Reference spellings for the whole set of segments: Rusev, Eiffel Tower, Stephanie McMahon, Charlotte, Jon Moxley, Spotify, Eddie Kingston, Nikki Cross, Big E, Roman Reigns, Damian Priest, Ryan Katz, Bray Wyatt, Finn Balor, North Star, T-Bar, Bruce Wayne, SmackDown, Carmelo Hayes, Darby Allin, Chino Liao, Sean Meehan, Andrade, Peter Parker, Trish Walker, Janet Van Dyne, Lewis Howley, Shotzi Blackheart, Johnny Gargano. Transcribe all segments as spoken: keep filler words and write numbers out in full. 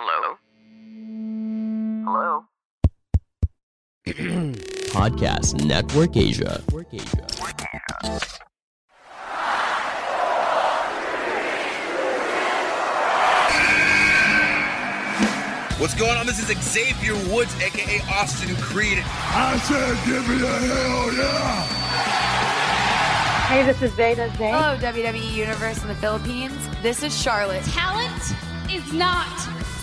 Hello? Hello? Podcast Network Asia. Network Asia. What's going on? This is Xavier Woods, a k a. Austin Creed. I said give me a hell yeah! Hey, this is Zeta Zane. Hello, W W E Universe in the Philippines. This is Charlotte. Talent is not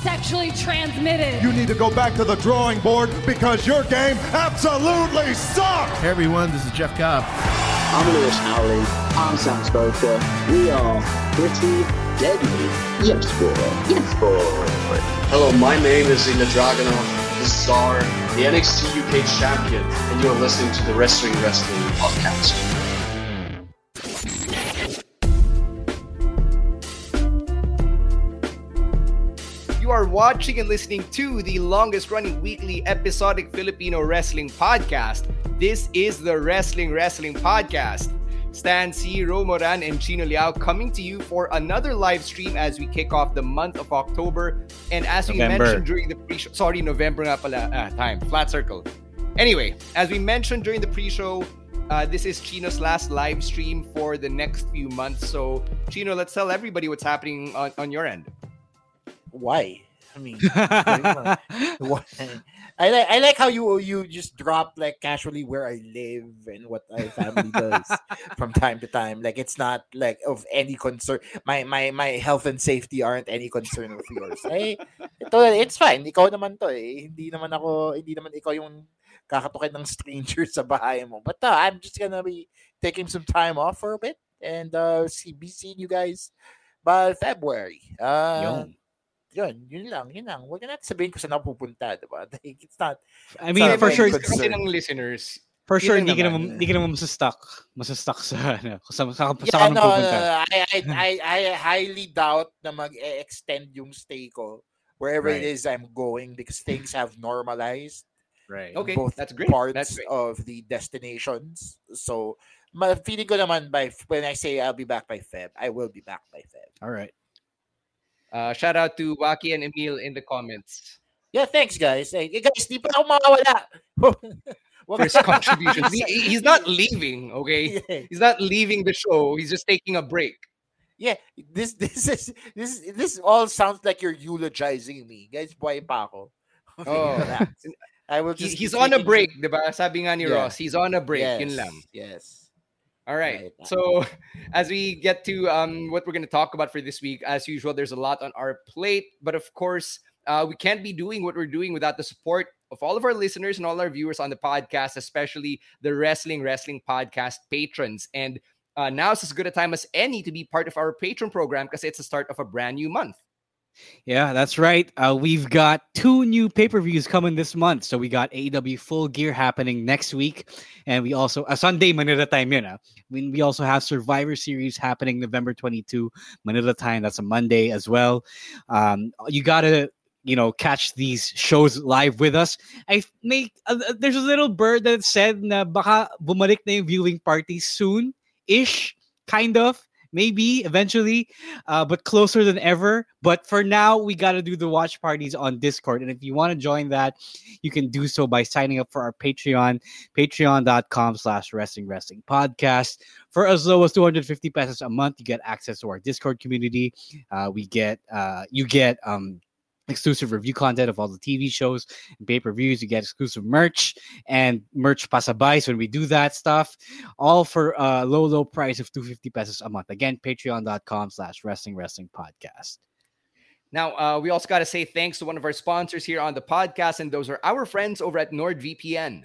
sexually transmitted. You need to go back to the drawing board because your game absolutely sucks. Hey, everyone, this is Jeff Cobb. I'm Lewis Howley. I'm Sam Spoker. We are Pretty Deadly. Yes, boy. Yes, boy. Hello, my name is Zelina Dragunov, the star, the N X T U K champion, and you're listening to the Wrestling Wrestling Podcast. You are watching and listening to the longest-running weekly episodic Filipino wrestling podcast. This is the Wrestling Wrestling Podcast. Stan C, Ro Moran, and Chino Liao coming to you for another live stream as we kick off the month of October. And as we November. mentioned during the pre-show... Sorry, November nga pala. Ah, time. Flat circle. Anyway, as we mentioned during the pre-show... Uh, this is Chino's last live stream for the next few months. So, Chino, let's tell everybody what's happening on, on your end. Why? I mean, why? I like I like how you you just drop like casually where I live and what my family does from time to time. Like it's not like of any concern. My my my health and safety aren't any concern of yours. Hey, ito, it's fine. Ikaw naman to eh. Hindi naman ako. Hindi naman ikaw yung kakatukin ng stranger sa bahay mo. But uh, I'm just gonna be taking some time off for a bit and uh, see, be seeing you guys by February. Uh, yun, yun lang, yun lang. Huwag na natin sabihin kung saan ako pupunta, diba? Like, it's not... I mean, for sure, kasi ng listeners, for sure, hindi ka naman, hindi ka naman masastuck. Masastuck sa, ano, sa, sa, yeah, sa kanong no, pupunta. Uh, I, I, I, I highly doubt na mag-extend yung stay ko wherever right. it is I'm going because things have normalized. Right. Okay. Both that's great. Parts that's great. Of the destinations. So, my feeling ko naman by when I say I'll be back by Feb, I will be back by Feb. All right. Uh, shout out to Waki and Emil in the comments. Yeah, thanks guys. Hey, guys, di pa ako makawala. First contributions. He, he's not leaving, okay? Yeah. He's not leaving the show. He's just taking a break. Yeah, this this is this this all sounds like you're eulogizing me. Guys, buhay pa ako. Okay, oh. I will just he's on a break, it. Diba? Sabi nga ni yeah. Ross, he's on a break. Yes. Yun lang. Yes. All right. right. So, as we get to um, what we're going to talk about for this week, as usual, there's a lot on our plate. But of course, uh, we can't be doing what we're doing without the support of all of our listeners and all our viewers on the podcast, especially the Wrestling Wrestling Podcast patrons. And uh, now's as good a time as any to be part of our patron program because it's the start of a brand new month. Yeah, that's right. Uh, we've got two new pay-per-views coming this month. So we got A E W Full Gear happening next week. And we also, uh, Sunday, Manila time yun, ah. I mean, we also have Survivor Series happening November twenty-second, Manila time. That's a Monday as well. Um, you got to, you know, catch these shows live with us. I make, uh, there's a little bird that said na baka bumalik na yung viewing party soon-ish, kind of. Maybe eventually, uh, but closer than ever. But for now, we got to do the watch parties on Discord. And if you want to join that, you can do so by signing up for our Patreon, patreon dot com slash wrestling wrestling podcast. For as low as two hundred fifty pesos a month, you get access to our Discord community. Uh, we get, uh, you get, um, exclusive review content of all the T V shows and pay-per-views. You get exclusive merch and merch pasabay. So when we do that stuff, all for a low, low price of two hundred fifty pesos a month. Again, patreon dot com slash wrestling wrestling podcast. Now, uh, we also got to say thanks to one of our sponsors here on the podcast, and those are our friends over at NordVPN.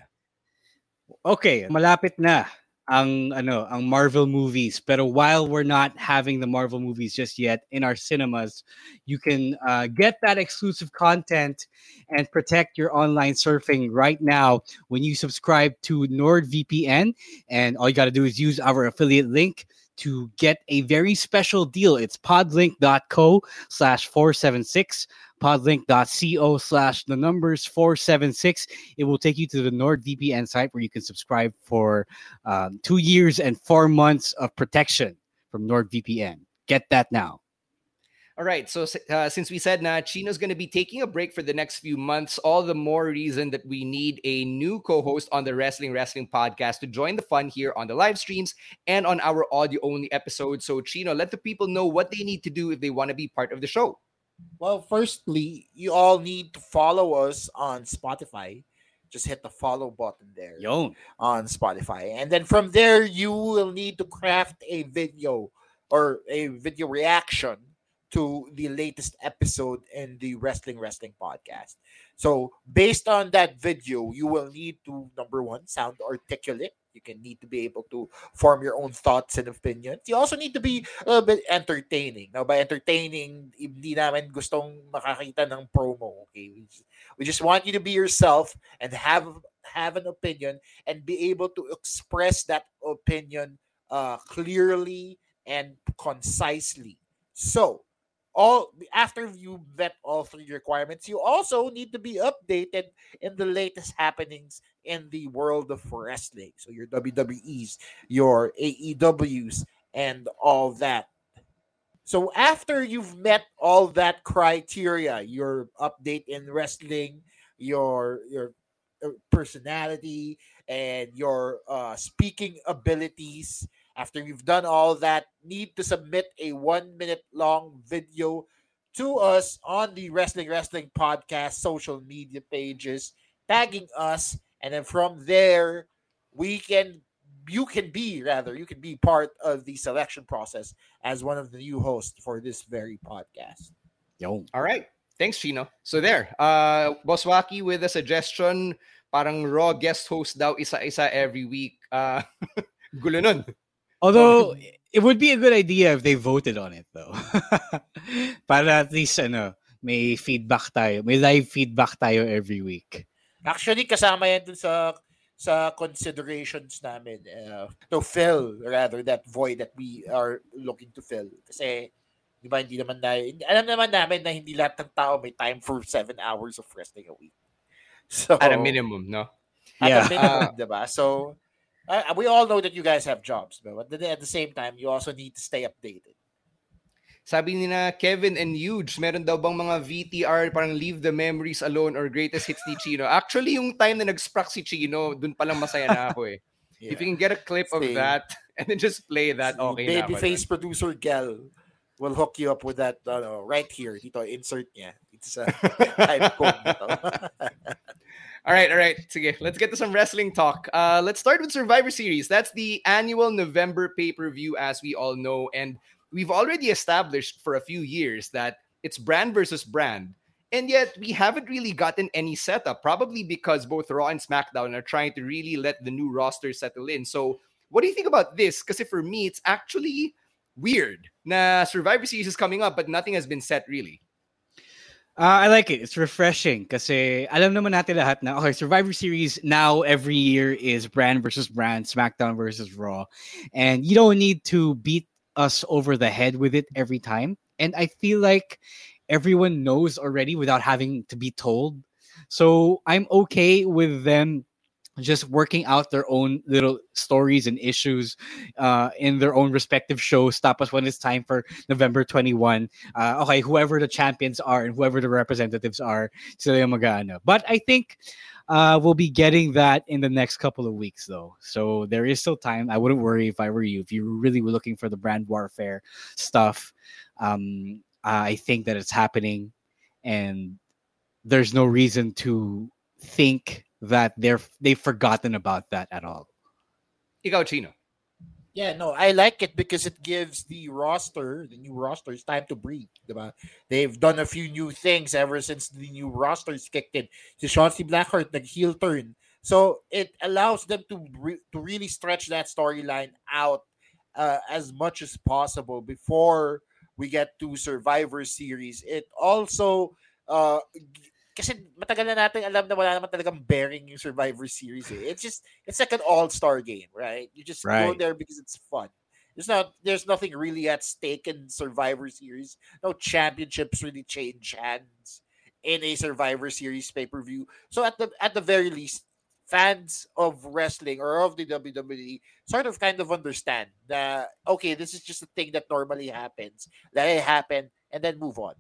Okay, malapit na. ang ano, ang Marvel movies. Pero while we're not having the Marvel movies just yet in our cinemas, you can uh, get that exclusive content and protect your online surfing right now when you subscribe to NordVPN. And all you got to do is use our affiliate link to get a very special deal. It's podlink.co slash 476, podlink.co slash the numbers 476. It will take you to the NordVPN site where you can subscribe for um, two years and four months of protection from NordVPN. Get that now. All right, so uh, since we said na Chino's going to be taking a break for the next few months, all the more reason that we need a new co-host on the Wrestling Wrestling Podcast to join the fun here on the live streams and on our audio-only episodes. So Chino, let the people know what they need to do if they want to be part of the show. Well, firstly, you all need to follow us on Spotify. Just hit the follow button there Yo. on Spotify. And then from there, you will need to craft a video or a video reaction to the latest episode in the Wrestling Wrestling Podcast. So based on that video, you will need to, number one, sound articulate. You can need to be able to form your own thoughts and opinions. You also need to be a little bit entertaining. Now, by entertaining, hindi namin gustong makakita ng promo. Okay, we just, we just want you to be yourself and have have an opinion and be able to express that opinion uh, clearly and concisely. So, all after you vet all three requirements, you also need to be updated in the latest happenings in the world of wrestling. So your W W Es, your A E Ws, and all that. So after you've met all that criteria, your update in wrestling, your your personality, and your uh, speaking abilities. After you've done all that, need to submit a one-minute long video to us on the Wrestling Wrestling Podcast social media pages, tagging us, and then from there, we can, you can be, rather, you can be part of the selection process as one of the new hosts for this very podcast. Yo. All right. Thanks, Chino. So there, uh, Boss Waki with a suggestion, parang raw guest host daw isa-isa every week. Uh, gulo nun. Although, it would be a good idea if they voted on it, though. Para at least, ano, may feedback tayo. May live feedback tayo every week. Actually, kasama yan dun sa, sa considerations namin uh, to fill, rather, that void that we are looking to fill. Kasi, di ba, hindi naman na, alam naman namin na hindi lahat ng tao may time for seven hours of wrestling a week. So, at a minimum, no? At yeah. a minimum, uh, di ba? So, Uh, we all know that you guys have jobs, but at the same time, you also need to stay updated. Sabi nina Kevin and Huge, meron daw bang mga V T R, parang leave the memories alone or greatest hits ni Chino? Actually, yung time na nag-sprak si Chino, dun palang masaya na ako eh. Yeah. If you can get a clip stay. of that and then just play that, okay na. Babyface producer Gel will hook you up with that uh, right here. Dito, insert niya. It's a time code dito. All right, all right. Sige, let's get to some wrestling talk. Uh, let's start with Survivor Series. That's the annual November pay-per-view, as we all know. And we've already established for a few years that it's brand versus brand. And yet, we haven't really gotten any setup, probably because both Raw and SmackDown are trying to really let the new roster settle in. So, what do you think about this? Because for me, it's actually weird. Nah, Survivor Series is coming up, but nothing has been set, really. Uh, I like it. It's refreshing kasi alam naman natin lahat na, okay, Survivor Series now every year is brand versus brand, SmackDown versus Raw. And you don't need to beat us over the head with it every time. And I feel like everyone knows already without having to be told. So I'm okay with them just working out their own little stories and issues uh, in their own respective shows. Stop us when it's time for November twenty-first. Uh, okay, whoever the champions are and whoever the representatives are, sila yung mag-ano. But I think uh, we'll be getting that in the next couple of weeks, though. So there is still time. I wouldn't worry if I were you. If you really were looking for the brand warfare stuff, um, I think that it's happening. And there's no reason to think that they're they've forgotten about that at all. Ikaw, Chino. Yeah, no, I like it because it gives the roster, the new rosters, time to breathe. Diba? They've done a few new things ever since the new rosters kicked in. Si Shotzi Blackheart nag-heel turn So it allows them to re- to really stretch that storyline out uh, as much as possible before we get to Survivor Series. It also, uh, kasi matagal na natin alam na wala naman talagang bearing yung Survivor Series. Eh. It's just, it's like an all-star game, right? You just right. go there because it's fun. There's not, there's nothing really at stake in Survivor Series. No championships really change hands in a Survivor Series pay-per-view. So at the at the very least, fans of wrestling or of the W W E sort of kind of understand that, okay, this is just a thing that normally happens. Let it happen and then move on.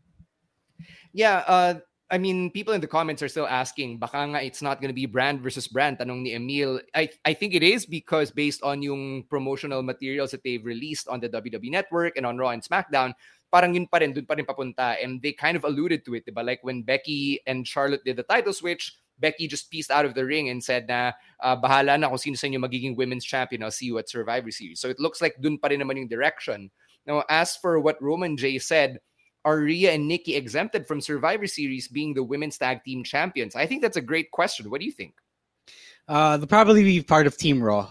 Yeah, uh, I mean, people in the comments are still asking, baka nga it's not going to be brand versus brand, tanong ni Emil. I, I think it is because based on yung promotional materials that they've released on the W W E Network and on Raw and SmackDown, parang yun pa rin, dun pa rin papunta. And they kind of alluded to it, diba? Like when Becky and Charlotte did the title switch, Becky just peaced out of the ring and said na, uh, bahala na kung sino sa inyo magiging women's champion, I'll see you at Survivor Series. So it looks like dun pa rin naman yung direction. Now, as for what Roman J said, are Rhea and Nikki exempted from Survivor Series being the women's tag team champions? I think that's a great question. What do you think? Uh, they'll probably be part of Team Raw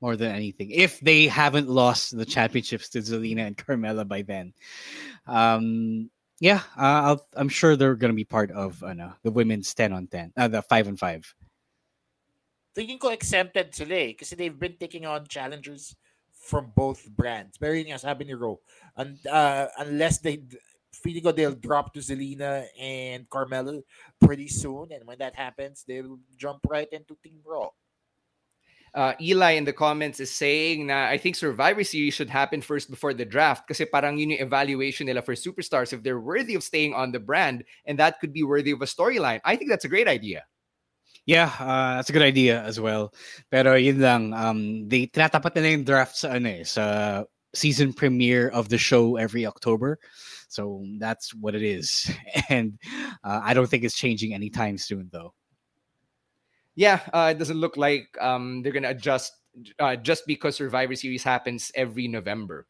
more than anything, if they haven't lost the championships to Zelina and Carmella by then. Um, yeah, uh, I'll, I'm sure they're going to be part of uh, no, the women's ten on ten, uh, the five on five. Thinking ko exempted sila eh, kasi they've been taking on challengers from both brands. Pero yun nga, sabi ni Ro, and, uh, unless they... feeling good, they'll drop to Zelina and Carmelo pretty soon. And when that happens, they'll jump right into Team Raw. Uh, Eli in the comments is saying na I think Survivor Series should happen first before the draft kasi parang yun yung evaluation nila for superstars if they're worthy of staying on the brand and that could be worthy of a storyline. I think that's a great idea. Yeah, uh, that's a good idea as well. Pero yun lang, um, they tinatapat nila yung draft sa ano eh, sa season premiere of the show every October. So that's what it is. And uh, I don't think it's changing anytime soon, though. Yeah, uh, it doesn't look like um, they're going to adjust uh, just because Survivor Series happens every November.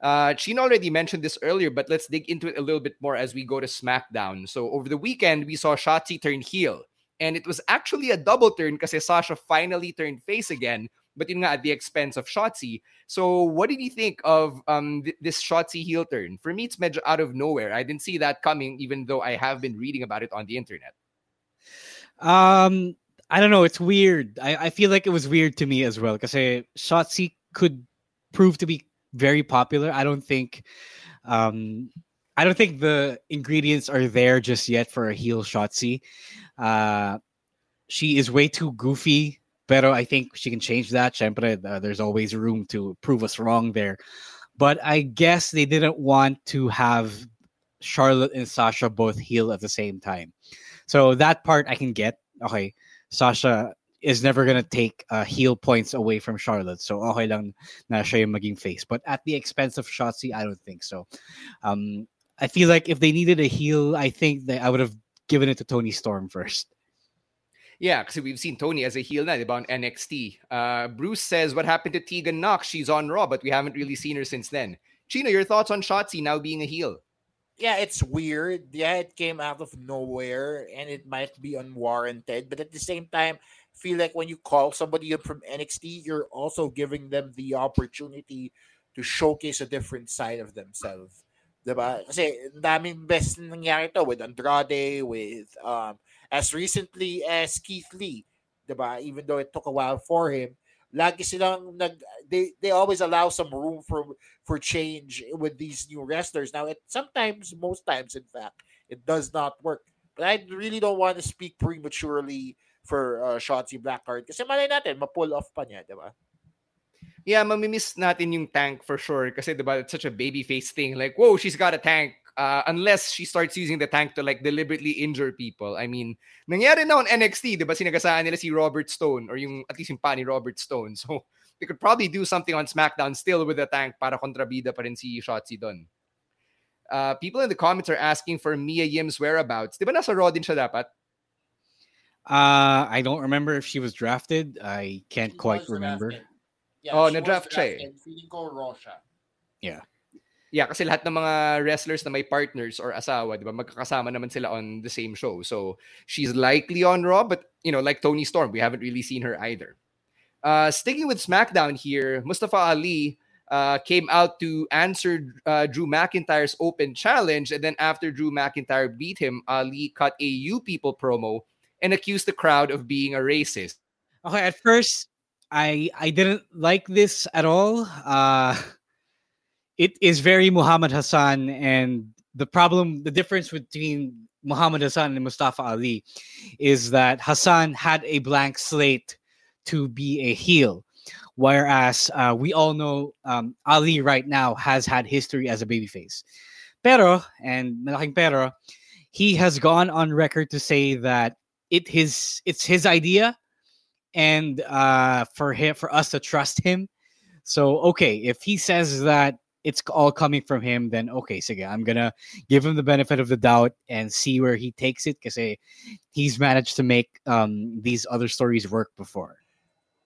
Uh, Chino already mentioned this earlier, but let's dig into it a little bit more as we go to SmackDown. So over the weekend, we saw Shotzi turn heel. And it was actually a double turn kasi Sasha finally turned face again. But yun nga, at the expense of Shotzi. So what did you think of um, th- this Shotzi heel turn? For me, it's medyo out of nowhere. I didn't see that coming, even though I have been reading about it on the internet. Um, I don't know. It's weird. I, I feel like it was weird to me as well because Shotzi could prove to be very popular. I don't think... Um, I don't think the ingredients are there just yet for a heel Shotzi. Uh, she is way too goofy. Pero I think she can change that. Siempre, uh, there's always room to prove us wrong there. But I guess they didn't want to have Charlotte and Sasha both heel at the same time. So that part I can get. Okay, Sasha is never going to take uh, heel points away from Charlotte. So okay lang na siya yung maging face. But at the expense of Shotzi, I don't think so. Um, I feel like if they needed a heel, I think that I would have given it to Toni Storm first. Yeah, because we've seen Tony as a heel now on N X T. Uh, Bruce says, what happened to Tegan Nox? She's on Raw, but we haven't really seen her since then. Chino, your thoughts on Shotzi now being a heel? Yeah, it's weird. Yeah, it came out of nowhere, and it might be unwarranted. But at the same time, I feel like when you call somebody up from N X T, you're also giving them the opportunity to showcase a different side of themselves. Diba? Kasi daming best nangyari to with Andrade, with um, as recently as Keith Lee, diba? Even though it took a while for him, lagi silang nag, they they always allow some room for for change with these new wrestlers. Now, it sometimes, most times, in fact, it does not work. But I really don't want to speak prematurely for uh, Shotzi Blackheart kasi malay natin, ma-pull off pa niya, diba? Yeah, mamimiss natin yung tank for sure kasi diba, it's such a babyface thing. Like, whoa, she's got a tank. Uh, unless she starts using the tank to like deliberately injure people. I mean, nangyari na on N X T, diba sinagasaan nila si Robert Stone or yung, at least yung pa ni Robert Stone. So, they could probably do something on SmackDown still with the tank para kontrabida pa rin si Shotzi doon. Uh, people in the comments are asking for Mia Yim's whereabouts. Diba nasa Raw din siya dapat? Uh, I don't remember if she was drafted. I can't she quite remember. Drafted. Yeah, oh, na-draft siya eh. Feeling ko Raw siya. Yeah. Yeah, kasi lahat ng mga wrestlers na may partners or asawa, di ba, magkakasama naman sila on the same show. So, she's likely on Raw, but, you know, like Toni Storm, we haven't really seen her either. Uh, sticking with SmackDown here, Mustafa Ali uh, came out to answer uh, Drew McIntyre's open challenge, and then after Drew McIntyre beat him, Ali cut a "You People" promo and accused the crowd of being a racist. Okay, at first, I I didn't like this at all. Uh... It is very Muhammad Hassan, and the problem, the difference between Muhammad Hassan and Mustafa Ali is that Hassan had a blank slate to be a heel, whereas uh, we all know um, Ali right now has had history as a babyface. Pero, and malaking pero, he has gone on record to say that it his it's his idea, and uh, for him, for us to trust him. So, okay, if he says that it's all coming from him, then okay, sige, I'm gonna give him the benefit of the doubt and see where he takes it, because he's managed to make um, these other stories work before.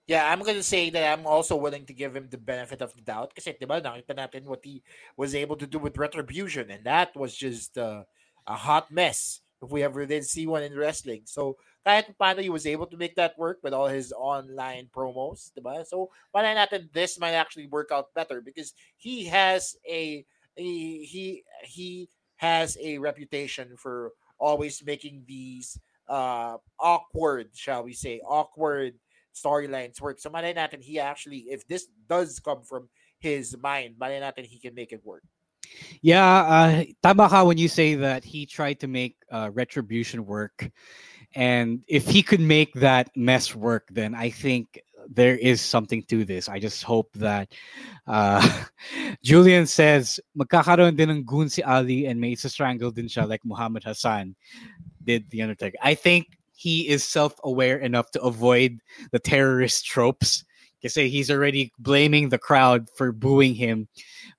Yeah, I'm gonna say that I'm also willing to give him the benefit of the doubt, because diba nakita natin what he was able to do with Retribution, and that was just uh, a hot mess if we ever did see one in wrestling. So kahit paano he was able to make that work with all his online promos, diba? So wala natin, this might actually work out better, because he has a, a he he has a reputation for always making these uh, awkward, shall we say, awkward storylines work. So wala natin, he actually, if this does come from his mind, wala natin, he can make it work. Yeah, uh, tama ka when you say that he tried to make uh, Retribution work, and if he could make that mess work, then I think there is something to this. I just hope that uh, Julian says magkakaroon din ng goon si Ali and may isa-strangle din siya like Muhammad Hassan did The Undertaker. I think he is self-aware enough to avoid the terrorist tropes. Kasi he's already blaming the crowd for booing him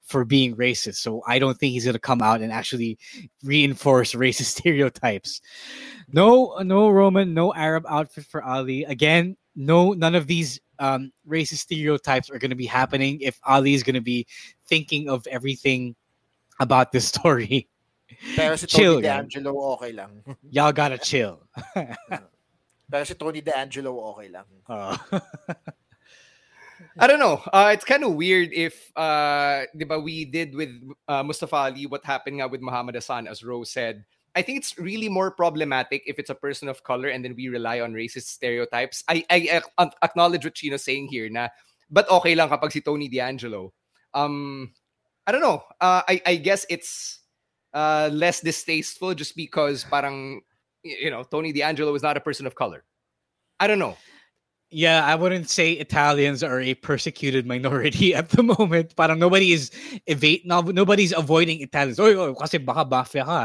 for being racist. So I don't think he's going to come out and actually reinforce racist stereotypes. No, no Roman, no Arab outfit for Ali. Again, no, none of these um, racist stereotypes are going to be happening if Ali is going to be thinking of everything about this story. Pero si Tony D'Angelo, okay lang. Y'all gotta chill. Pero si Tony D'Angelo, okay lang. Uh, I don't know. Uh, it's kind of weird if uh, diba we did with uh, Mustafa Ali what happened with Muhammad Hassan, as Rose said. I think it's really more problematic if it's a person of color and then we rely on racist stereotypes. I, I, I acknowledge what Chino's saying here, na, but okay lang kapag si Tony D'Angelo. Um, I don't know. Uh, I, I guess it's uh, less distasteful just because parang, you know, Tony D'Angelo is not a person of color. I don't know. Yeah, I wouldn't say Italians are a persecuted minority at the moment. Parang nobody is evade, no, nobody's avoiding Italians. Oy, oy, kasi baka mafia ka.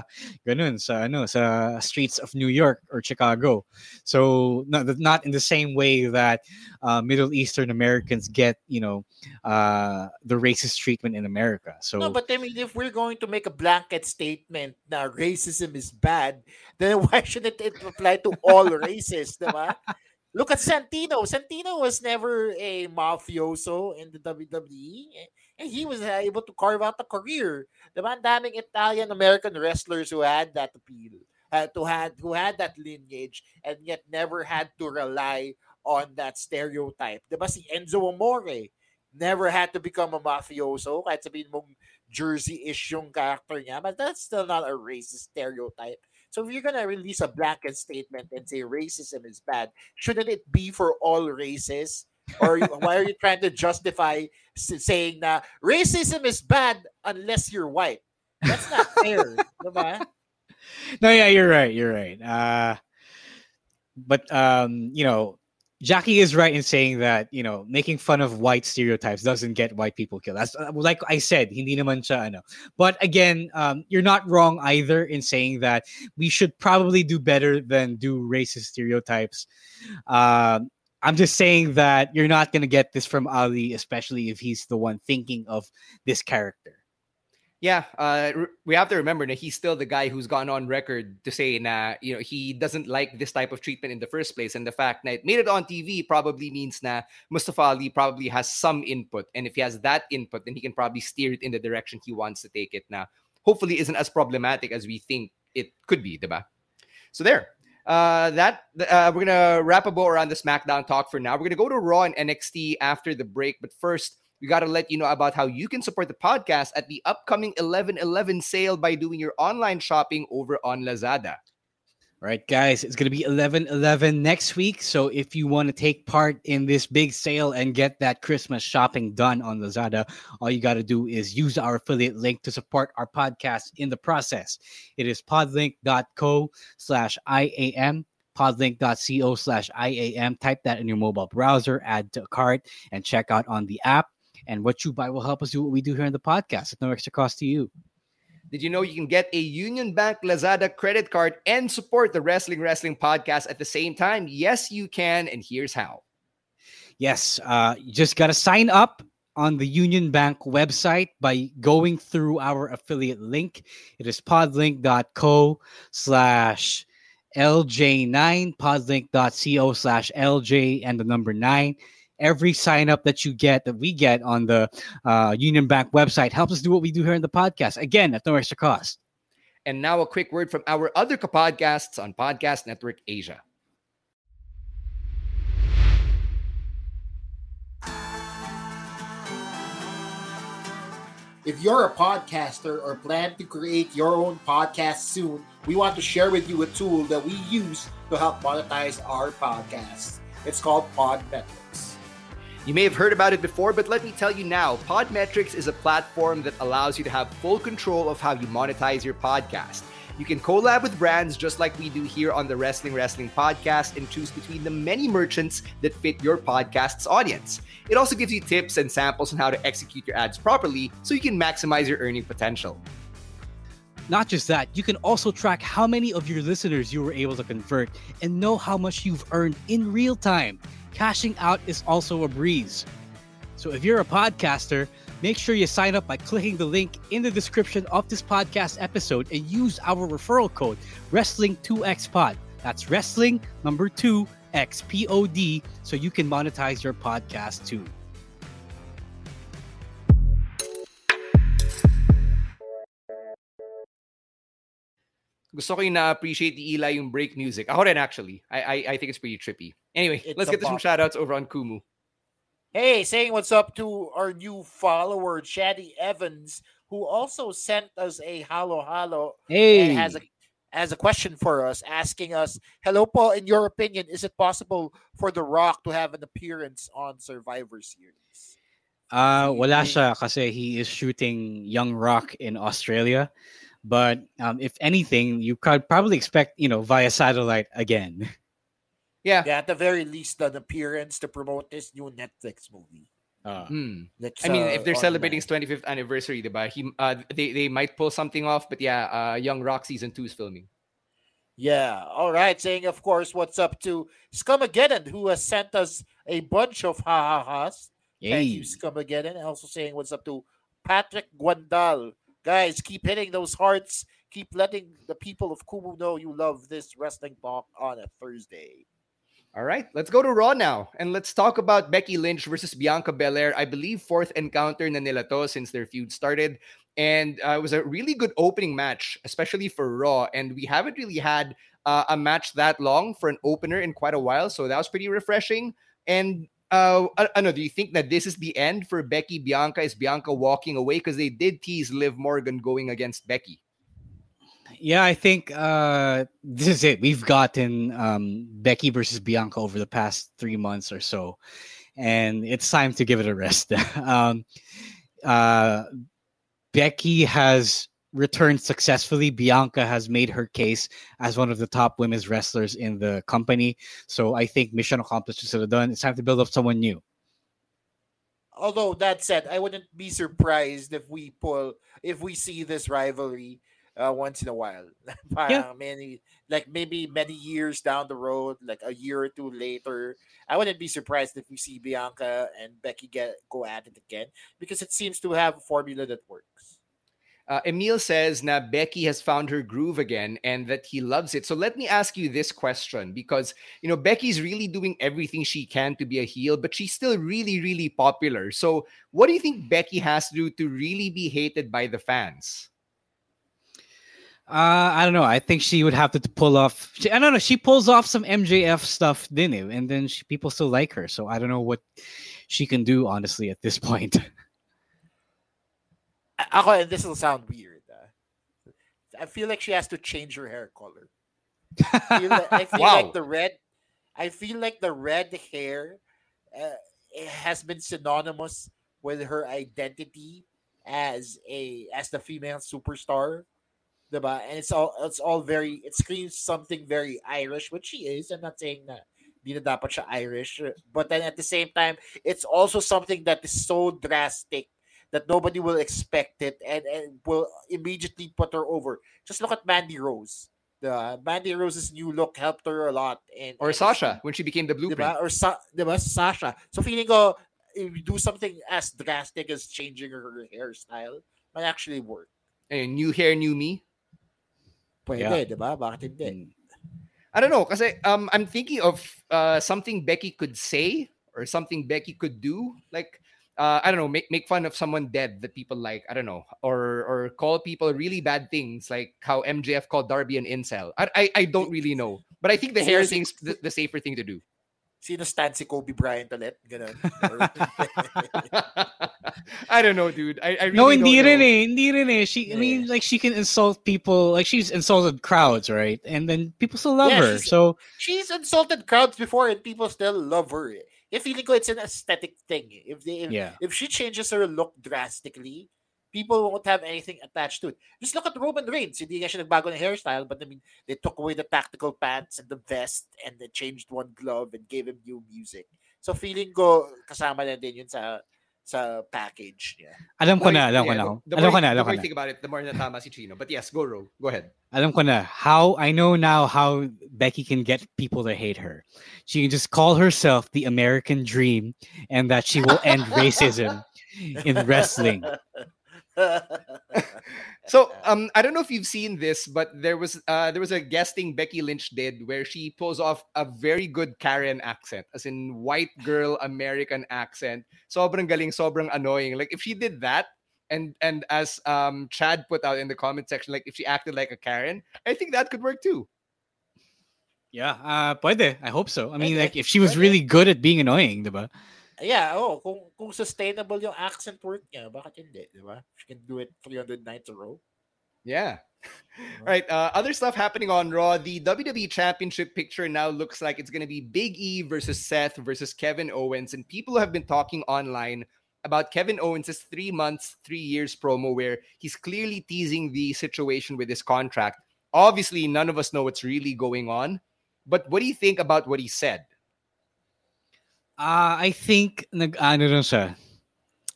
Ganun sa ano sa streets of New York or Chicago. So not, not in the same way that uh, Middle Eastern Americans get, you know, uh, the racist treatment in America. So no, but I mean, if we're going to make a blanket statement that racism is bad, then why shouldn't it apply to all races, diba? Look at Santino. Santino was never a mafioso in the W W E, and he was able to carve out a career. The man, daming Italian American wrestlers who had that appeal, uh, to had who had that lineage, and yet never had to rely on that stereotype. The man, si Enzo Amore never had to become a mafioso. Kahit sabihin mong Jersey-ish yung character niya, but that's still not a racist stereotype. So if you're going to release a blanket statement and say racism is bad, shouldn't it be for all races? Or why are you trying to justify saying that racism is bad unless you're white? That's not fair. Right? No, yeah, you're right. You're right. Uh, but, um, you know, Jackie is right in saying that, you know, making fun of white stereotypes doesn't get white people killed. That's, like I said, hindi naman siya ano. But again, um, you're not wrong either in saying that we should probably do better than do racist stereotypes. Uh, I'm just saying that you're not going to get this from Ali, especially if he's the one thinking of this character. yeah, uh, we have to remember that he's still the guy who's gone on record to say that, you know, he doesn't like this type of treatment in the first place. And the fact that it made it on T V probably means that Mustafa Ali probably has some input. And if he has that input, then he can probably steer it in the direction he wants to take it now. Hopefully isn't as problematic as we think it could be, diba? So there. Uh, that uh, we're going to wrap a bow around the SmackDown talk for now. We're going to go to Raw and N X T after the break. But first, we got to let you know about how you can support the podcast at the upcoming eleven eleven sale by doing your online shopping over on Lazada. All right, guys, it's going to be eleven eleven next week. So if you want to take part in this big sale and get that Christmas shopping done on Lazada, all you got to do is use our affiliate link to support our podcast in the process. It is podlink.co slash IAM, podlink.co slash IAM. Type that in your mobile browser, add to cart, and check out on the app. And what you buy will help us do what we do here in the podcast at no extra cost to you. Did you know you can get a Union Bank Lazada credit card and support the Wrestling Wrestling Podcast at the same time? Yes, you can, and here's how. Yes, uh, you just got to sign up on the Union Bank website by going through our affiliate link. It is podlink.co slash LJ9, podlink.co slash LJ and the number nine. Every sign-up that you get, that we get on the uh, Union Bank website helps us do what we do here in the podcast. Again, at no extra cost. And now a quick word from our other podcasts on Podcast Network Asia. If you're a podcaster or plan to create your own podcast soon, we want to share with you a tool that we use to help monetize our podcasts. It's called Podmetrics. You may have heard about it before, but let me tell you now, Podmetrics is a platform that allows you to have full control of how you monetize your podcast. You can collab with brands just like we do here on the Wrestling Wrestling Podcast and choose between the many merchants that fit your podcast's audience. It also gives you tips and samples on how to execute your ads properly so you can maximize your earning potential. Not just that, you can also track how many of your listeners you were able to convert and know how much you've earned in real time. Cashing out is also a breeze. So if you're a podcaster, make sure you sign up by clicking the link in the description of this podcast episode and use our referral code, Wrestling two X Pod. That's Wrestling number two X P O D, so you can monetize your podcast too. Gusto ko yung na-appreciate ni Eli yung break music. Ako rin actually. I, I I think it's pretty trippy. Anyway, it's let's get to some shoutouts over on Kumu. Hey, saying what's up to our new follower, Shady Evans, who also sent us a halo halo. Hey. And has a, has a question for us, asking us, hello po, in your opinion, is it possible for The Rock to have an appearance on Survivor Series? Uh, wala siya kasi he is shooting Young Rock in Australia. But um, if anything, you could probably expect, you know, via satellite again. Yeah. Yeah, at the very least, an appearance to promote this new Netflix movie. Uh, mm. I mean, uh, if they're celebrating his twenty-fifth anniversary, diba, he, uh, they, they might pull something off. But yeah, uh, Young Rock Season two is filming. Yeah. All right. Saying, of course, what's up to Scumageddon, who has sent us a bunch of ha-ha-has. Yay. Thank you, Scumageddon. Also saying what's up to Patrick Guandal. Guys, keep hitting those hearts. Keep letting the people of Kumu know you love this wrestling talk on a Thursday. All right, let's go to Raw now. And let's talk about Becky Lynch versus Bianca Belair. I believe fourth encounter na nila to since their feud started. And uh, it was a really good opening match, especially for Raw. And we haven't really had uh, a match that long for an opener in quite a while. So that was pretty refreshing. And Uh, I, I know, do you think that this is the end for Becky Bianca? Is Bianca walking away? Because they did tease Liv Morgan going against Becky. Yeah, I think uh, this is it. We've gotten um, Becky versus Bianca over the past three months or so. And it's time to give it a rest. um, uh, Becky has returned successfully. Bianca has made her case as one of the top women's wrestlers in the company. So I think mission accomplished is done. It's time to build up someone new. Although that said, I wouldn't be surprised if we pull, if we see this rivalry uh, once in a while. Yeah. many, like maybe many years down the road, like a year or two later. I wouldn't be surprised if we see Bianca and Becky get go at it again because it seems to have a formula that works. Uh, Emil says na Becky has found her groove again and that he loves it. So let me ask you this question, because, you know, Becky's really doing everything she can to be a heel, but she's still really, really popular. So what do you think Becky has to do to really be hated by the fans? Uh, I don't know. I think she would have to pull off. She, I don't know. She pulls off some M J F stuff, didn't it? And then she, people still like her. So I don't know what she can do, honestly, at this point. I, this will sound weird. Uh, I feel like she has to change her hair color. I feel, like, I feel wow. like the red. I feel like the red hair uh, has been synonymous with her identity as a as the female superstar. And it's all it's all very it screams something very Irish, which she is. I'm not saying that di na dapat siya Irish, but then at the same time, it's also something that is so drastic that nobody will expect it and, and will immediately put her over. Just look at Mandy Rose. The Mandy Rose's new look helped her a lot, and or and Sasha when she became the Blueprint, diba? or Sa- diba? Sasha. So feeling go if you do something as drastic as changing her hairstyle, might actually work. And new hair, new me. Pwede, yeah. Diba? Bakit hindi? I don't know, kasi um, I'm thinking of uh, something Becky could say or something Becky could do. Like, uh, I don't know, make make fun of someone dead that people like, I don't know, or or call people really bad things, like how M J F called Darby an incel. I I, I don't really know. But I think the hair thing's the, the safer thing to do. Sino stan si Kobe Bryant ulit? Ganun. I don't know, dude. I, I really no, hindi don't rin know. Eh. Hindi rin eh. She, yeah. I mean, like, she can insult people. Like, she's insulted crowds, right? And then people still love yeah, her. She's, so she's insulted crowds before and people still love her. If you think it's an aesthetic thing. If they, if, yeah. if she changes her look drastically, people won't have anything attached to it. Just look at Roman Reigns. Hindi nga siya nagbago ng hairstyle, but I mean, they took away the tactical pants and the vest and they changed one glove and gave him new music. So feeling ko, kasama na din yun sa, sa package niya. Alam ko na, alam ko na. The more, alam ko na, alam ko na. The more you think about it, the more natama si Chino. But yes, go, Ro. Go ahead. Alam ko na. How, I know now how Becky can get people to hate her. She can just call herself the American Dream and that she will end racism in wrestling. So um, I don't know if you've seen this, but there was uh, there was a guesting Becky Lynch did where she pulls off a very good Karen accent, as in white girl American accent. Sobrang galing, sobrang annoying. Like if she did that, and and as um, Chad put out in the comment section, like if she acted like a Karen, I think that could work too. Yeah, uh, pwede. I hope so. I mean, like if she was really good at being annoying, diba? Yeah, oh, kung, kung sustainable yung accent work niya, bakit hindi, di ba? You can do it three hundred nights a row. Yeah. All right, uh, other stuff happening on Raw. The W W E Championship picture now looks like it's going to be Big E versus Seth versus Kevin Owens. And people have been talking online about Kevin Owens' three months, three years promo where he's clearly teasing the situation with his contract. Obviously, none of us know what's really going on. But what do you think about what he said? Uh, I think nag-ano rin siya.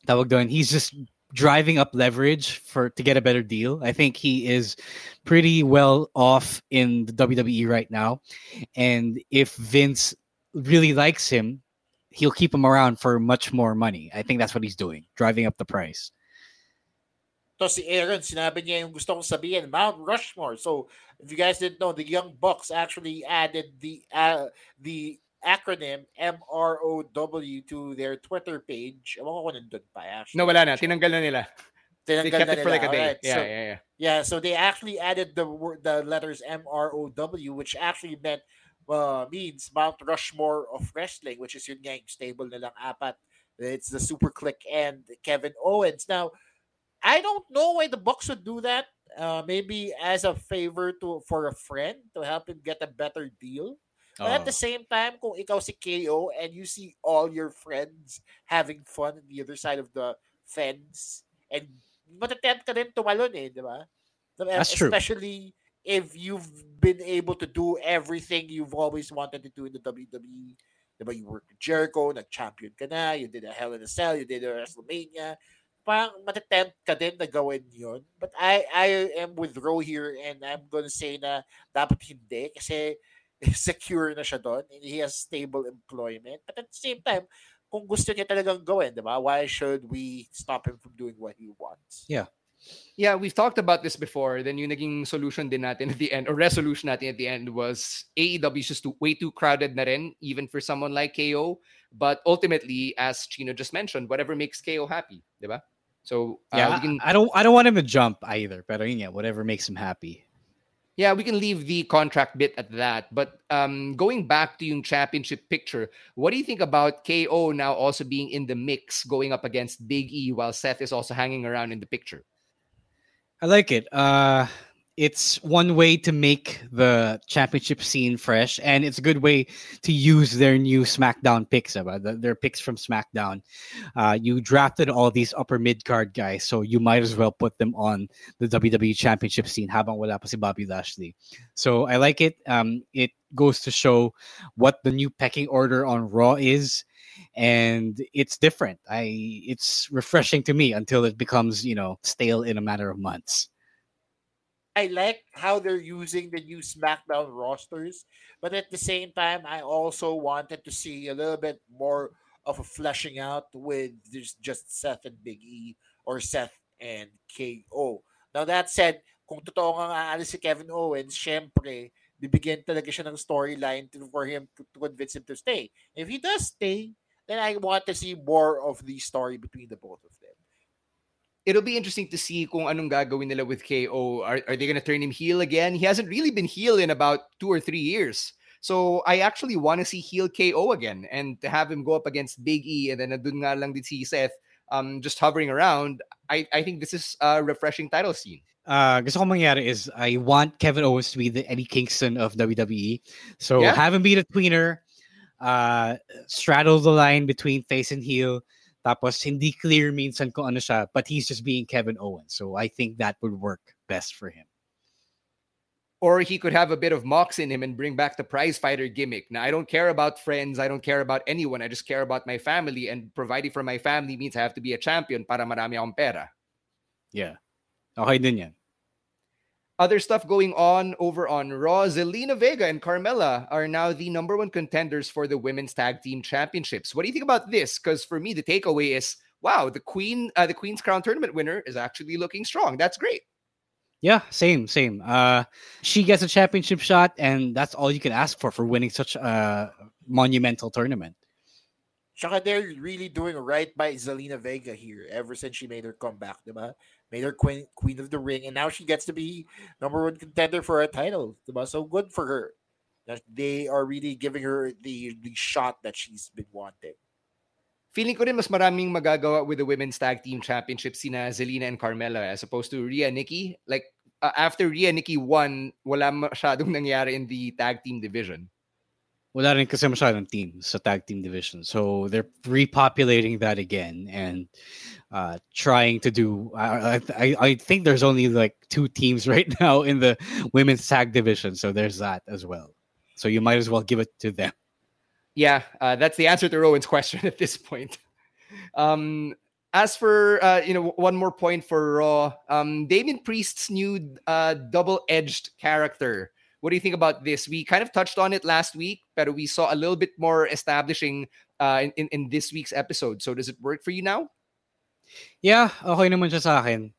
Tawag doon. He's just driving up leverage for to get a better deal. I think he is pretty well off in the W W E right now. And if Vince really likes him, he'll keep him around for much more money. I think that's what he's doing, driving up the price. Tapos si Aaron, sinabi niya yung gusto kong sabihin, Mount Rushmore. So, if you guys didn't know, the Young Bucks actually added the uh, the acronym M R O W to their Twitter page. No, wala na. Tinanggal na nila. Tinanggal they kept na it for nila. Like a day. Right. Yeah, so, yeah, yeah. Yeah, so they actually added the the letters M R O W, which actually meant uh, means Mount Rushmore of Wrestling, which is yung gang stable nilang apat. It's the Super Click and Kevin Owens. Now, I don't know why the Bucks would do that. Uh, maybe as a favor to for a friend to help him get a better deal. But at the same time, kung ikaw si K O and you see all your friends having fun on the other side of the fence, and matatempt ka rin tumalon eh, di ba? That's true. Especially if you've been able to do everything you've always wanted to do in the W W E. Di ba? You worked with Jericho, nag-champion ka na, you did a Hell in a Cell, you did a WrestleMania. Parang matatempt ka din na gawin yun. But I, I am with Ro here and I'm gonna say na dapat hindi kasi secure na siya doon. He has stable employment. But at the same time, kung gusto niya talagang gawin, di ba? Why should we stop him from doing what he wants? Yeah. Yeah, we've talked about this before. Then yung naging solution din natin at the end, or resolution natin at the end, was A E W is just too, way too crowded na rin, even for someone like K O. But ultimately, as Chino just mentioned, whatever makes K O happy, diba? So uh, yeah, we can... I don't, I don't want him to jump either. Pero yun yeah, whatever makes him happy. Yeah, we can leave the contract bit at that. But um, going back to yung championship picture, what do you think about K O now also being in the mix, going up against Big E, while Seth is also hanging around in the picture? I like it. Uh, it's one way to make the championship scene fresh, and it's a good way to use their new SmackDown picks, their picks from SmackDown. Uh, you drafted all these upper mid-card guys, so you might as well put them on the W W E championship scene, habang wala pa si Bobby Lashley. So I like it. Um, it goes to show what the new pecking order on Raw is, and it's different. I it's refreshing to me until it becomes, you know, stale in a matter of months. I like how they're using the new SmackDown rosters, but at the same time, I also wanted to see a little bit more of a fleshing out with just Seth and Big E, or Seth and K O. Now that said, kung totoo nga aalis si Kevin Owens, syempre, bibigyan talaga siya ng storyline for him to, to convince him to stay. If he does stay, then I want to see more of the story between the both of them. It'll be interesting to see kung anong gagawin nila with K O. Are, are they going to turn him heel again? He hasn't really been heel in about two or three years. So I actually want to see heel K O again, and to have him go up against Big E, and then nadun nga lang din si Seth um, just hovering around. I, I think this is a refreshing title scene. Uh, gusto ko mangyari is I want Kevin Owens to be the Eddie Kingston of W W E. So yeah. Have him be the tweener. Uh, straddle the line between face and heel. Tapos hindi clear minsan kung ano siya, but he's just being Kevin Owens. So I think that would work best for him. Or he could have a bit of Mox in him and bring back the prize fighter gimmick. Now, I don't care about friends. I don't care about anyone. I just care about my family. And providing for my family means I have to be a champion para marami akong pera. Yeah. Okay din yan. Other stuff going on over on Raw. Zelina Vega and Carmella are now the number one contenders for the Women's Tag Team Championships. What do you think about this? Because for me, the takeaway is, wow, the Queen, uh, the Queen's Crown Tournament winner is actually looking strong. That's great. Yeah, same, same. Uh, she gets a championship shot, and that's all you can ask for for winning such a monumental tournament. Tsaka they're really doing right by Zelina Vega here ever since she made her comeback, diba? Made her queen, queen of the ring, and now she gets to be number one contender for a title, diba? So good for her. They are really giving her the, the shot that she's been wanting. Feeling ko rin mas maraming magagawa with the Women's Tag Team Championship sina Zelina and Carmella as opposed to Rhea Nikki. Like, uh, after Rhea Nikki won, wala masyadong nangyari in the tag team division. Wala rin kasi masyadong team sa tag team division. So they're repopulating that again and uh, trying to do... I, I, I think there's only like two teams right now in the women's tag division. So there's that as well. So you might as well give it to them. Yeah, uh, that's the answer to Rowan's question at this point. Um, as for, uh, you know, one more point for Raw. Um, Damian Priest's new uh, double-edged character. What do you think about this? We kind of touched on it last week, but we saw a little bit more establishing uh, in, in this week's episode. So does it work for you now? Yeah, okay naman siya sa akin.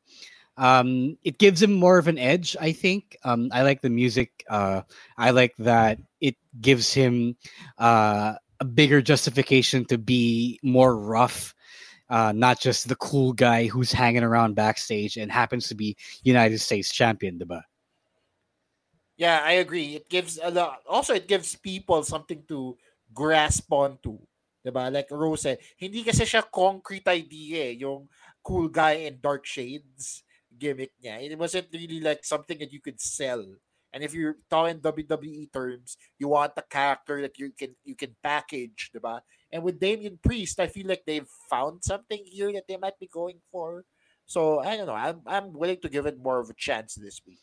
Um, it gives him more of an edge, I think. Um, I like the music. Uh, I like that it gives him uh, a bigger justification to be more rough. Uh, not just the cool guy who's hanging around backstage and happens to be United States champion, diba? Yeah, I agree. It gives a lot. Also, it gives people something to grasp onto. Diba? Like Rose said, hindi kasi siya concrete idea, yung cool guy in dark shades gimmick niya. It wasn't really like something that you could sell. And if you're talking W W E terms, you want a character that you can you can package, diba? And with Damian Priest, I feel like they've found something here that they might be going for. So, I don't know. I'm I'm willing to give it more of a chance this week.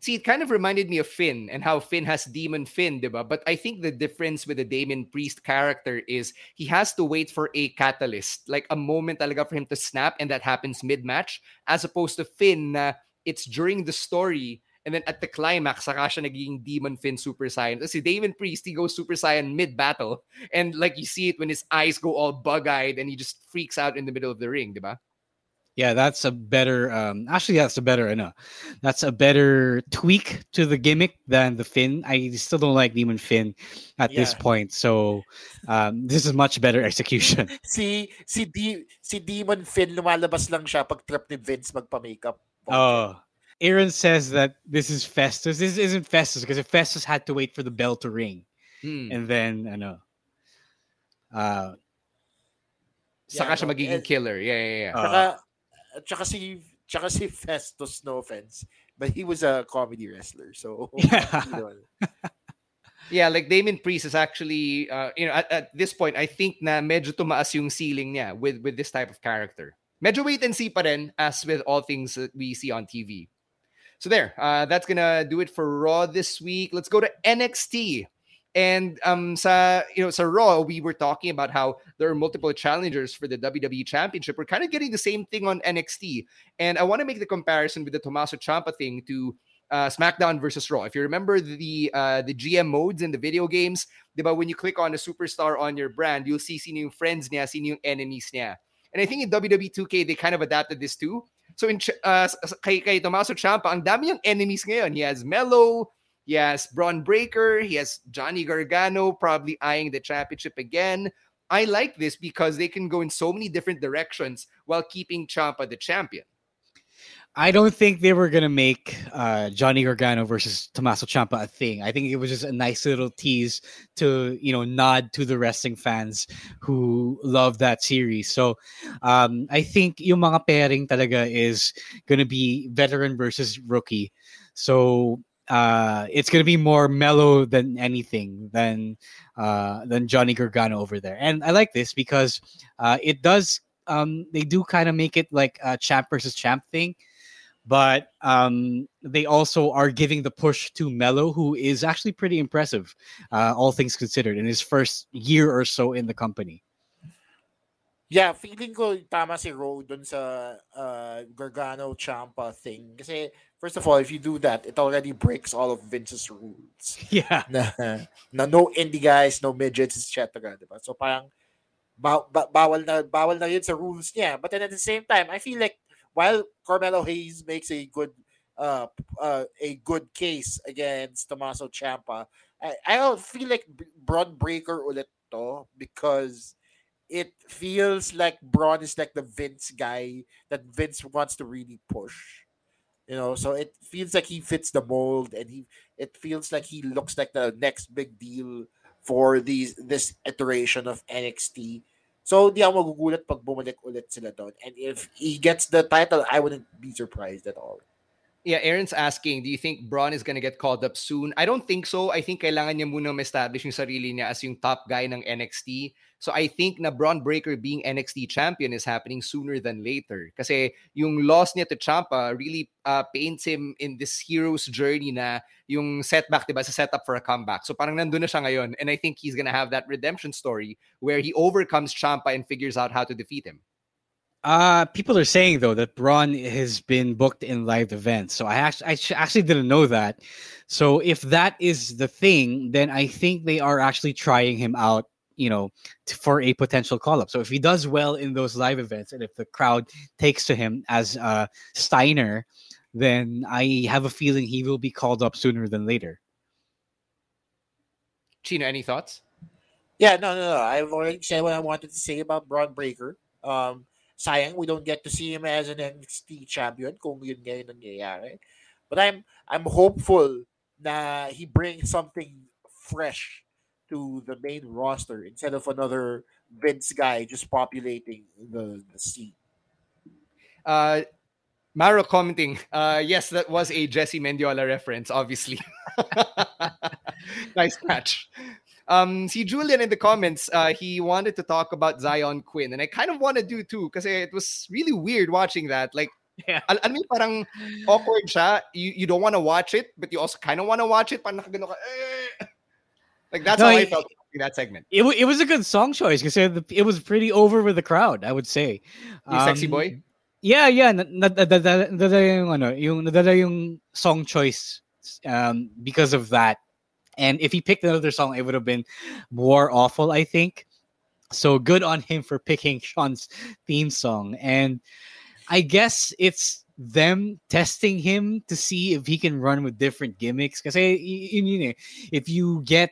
See, it kind of reminded me of Finn and how Finn has Demon Finn, diba? But I think the difference with the Damian Priest character is he has to wait for a catalyst, like a moment talaga for him to snap, and that happens mid-match, as opposed to Finn, uh, it's during the story, and then at the climax, saka siya naging Demon Finn Super Saiyan. Kasi Damian Priest, he goes Super Saiyan mid-battle, and like you see it when his eyes go all bug-eyed, and he just freaks out in the middle of the ring, diba? Yeah, that's a better. Um, actually, that's a better. I know that's a better tweak to the gimmick than the Finn. I still don't like Demon Finn at yeah. this point. So um, this is much better execution. si si D, si Demon Finn lumalabas lang siya pag trip ni Vince magpa-makeup. Okay. Oh, Aaron says that this is Festus. This isn't Festus because if Festus had to wait for the bell to ring, hmm. and then I know. Uh, yeah, saka siya magiging killer. Yeah, yeah, yeah. Uh, Tsaka si, tsaka si Festus, no offense, but he was a comedy wrestler, so yeah, yeah like Damian Priest is actually uh, you know at, at this point I think na medyo tumaas yung ceiling niya with with this type of character. Medyo wait and see pa rin, as with all things that we see on T V. So there, uh, that's gonna do it for Raw this week. Let's go to N X T. And um, sa, you know, sa Raw, we were talking about how there are multiple challengers for the W W E Championship. We're kind of getting the same thing on N X T. And I want to make the comparison with the Tommaso Ciampa thing to uh, SmackDown versus Raw. If you remember the uh, the G M modes in the video games, diba, when you click on a superstar on your brand, you'll see sino yung friends niya, sino yung enemies niya. And I think in W W E two K, they kind of adapted this too. So in uh, kay, kay Tommaso Ciampa, ang dami yung enemies ngayon. He has Melo. He has Bron Breakker. He has Johnny Gargano probably eyeing the championship again. I like this because they can go in so many different directions while keeping Ciampa the champion. I don't think they were going to make uh, Johnny Gargano versus Tommaso Ciampa a thing. I think it was just a nice little tease to, you know, nod to the wrestling fans who love that series. So um, I think yung mga pairing talaga is going to be veteran versus rookie. So Uh, it's going to be more mellow than anything than uh, than Johnny Gargano over there. And I like this because uh, it does, um, they do kind of make it like a champ versus champ thing. But um, they also are giving the push to Melo, who is actually pretty impressive, uh, all things considered, in his first year or so in the company. Yeah, feeling ko tama si Ro dun sa uh, Gargano-Ciampa thing. Kasi, first of all, if you do that, it already breaks all of Vince's rules. Yeah. Na, na no indie guys, no midgets, et cetera. Diba? So parang ba- ba- bawal na bawal na yun sa rules niya. But then at the same time, I feel like while Carmelo Hayes makes a good uh, uh, a good case against Tommaso Ciampa, I, I feel like Bron Breakker ulit to because it feels like Braun is like the Vince guy that Vince wants to really push. You know, so it feels like he fits the mold and he it feels like he looks like the next big deal for these this iteration of N X T. So di ako magugulat pag bumalik ulit sila doon. And if he gets the title, I wouldn't be surprised at all. Yeah, Aaron's asking, do you think Braun is gonna get called up soon? I don't think so. I think kailangan niya muna ma-establish yung sarili niya as yung top guy ng N X T. So I think na Bron Breakker being N X T champion is happening sooner than later. Kasi yung loss niya to Ciampa really uh, paints him in this hero's journey na yung setback, diba, sa setup for a comeback. So parang nandun na siya ngayon. And I think he's gonna have that redemption story where he overcomes Ciampa and figures out how to defeat him. Uh, people are saying, though, that Braun has been booked in live events. So I actually, I actually didn't know that. So if that is the thing, then I think they are actually trying him out, you know, t- for a potential call-up. So if he does well in those live events and if the crowd takes to him as uh, Steiner, then I have a feeling he will be called up sooner than later. Chino, any thoughts? Yeah, no, no, no. I've already said what I wanted to say about Bron Breakker. Um, Sayang, we don't get to see him as an N X T champion kung yun ngayon nangyayari. But I'm I'm hopeful na he brings something fresh to the main roster instead of another Vince guy just populating the, the scene. Uh, Maro commenting, uh, yes, that was a Jesse Mendiola reference, obviously. Nice catch. Um, see Julian in the comments, uh, he wanted to talk about Zion Quinn, and I kind of want to do too, because it was really weird watching that. Like, yeah. al- alam mo parang awkward siya. You you don't want to watch it, but you also kind of want to watch it. Parang nakagano ka, eh. Like that's no, how I it, felt in that segment. It w- it was a good song choice because it, it was pretty over with the crowd, I would say. Um, sexy boy. Yeah, yeah. Nadala yung ano, yung nadala yung song choice, um, because of that. And if he picked another song, it would have been more awful, I think. So good on him for picking Sean's theme song. And I guess it's them testing him to see if he can run with different gimmicks. Because if you get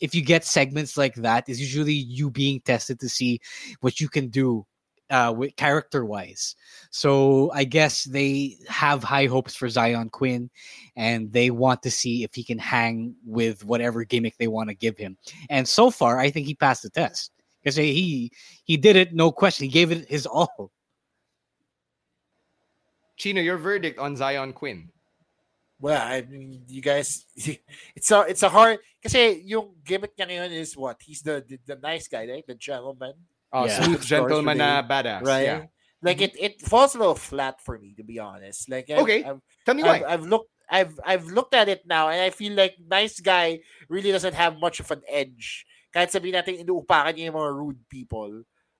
if you get segments like that, it's usually you being tested to see what you can do uh, with character-wise. So I guess they have high hopes for Zion Quinn, and they want to see if he can hang with whatever gimmick they want to give him. And so far, I think he passed the test. Because he, he did it, no question. He gave it his all. Chino, your verdict on Zion Quinn? Well, I mean, you guys, it's a it's a hard, kasi yung gimmick niya ngayon is what? He's the the, the nice guy, right? The gentleman. Oh, yeah. Smooth gentleman na badass. Right? Yeah. Like it, it falls a little flat for me, to be honest. Like I, okay, I've, tell me why. I've, I've looked I've I've looked at it now, and I feel like nice guy really doesn't have much of an edge. Kahit sabihin natin inuupakan niya yung mga rude people.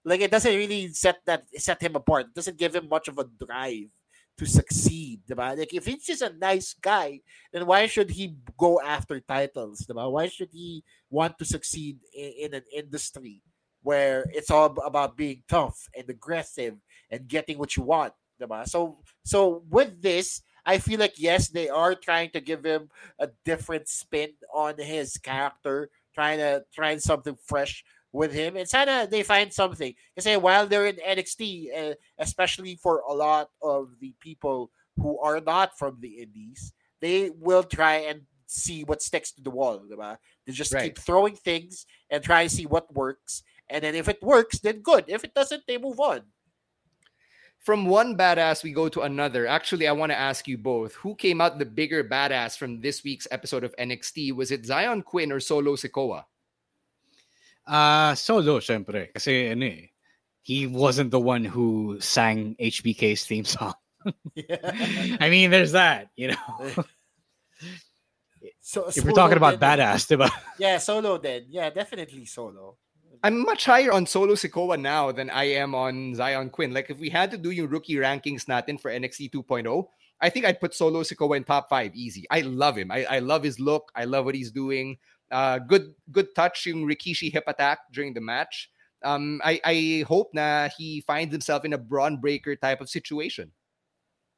Like it doesn't really set that set him apart. It doesn't give him much of a drive to succeed, diba? Like if he's just a nice guy, then why should he go after titles, diba? Why should he want to succeed in, in an industry where it's all about being tough and aggressive and getting what you want, diba? So, so with this, I feel like yes, they are trying to give him a different spin on his character, trying to trying something fresh with him, and sana they find something. Kasi while they're in N X T, uh, especially for a lot of the people who are not from the indies, they will try and see what sticks to the wall, diba? They just right. keep throwing things and try to see what works. And then if it works, then good. If it doesn't, they move on. From one badass, we go to another. Actually, I want to ask you both, who came out the bigger badass from this week's episode of N X T? Was it Zion Quinn or Solo Sikoa? Uh, Solo, syempre. Kasi, ano eh, he wasn't the one who sang H B K's theme song. Yeah. I mean, there's that, you know. So, if we're talking about then, badass, diba? Yeah, Solo then. Yeah, definitely Solo. I'm much higher on Solo Sikoa now than I am on Zion Quinn. Like, if we had to do yung rookie rankings natin for N X T two point oh, I think I'd put Solo Sikoa in top five easy. I love him. I, I love his look. I love what he's doing. Uh, good good touch yung Rikishi hip attack during the match. Um, I, I hope na he finds himself in a Bron Breakker type of situation.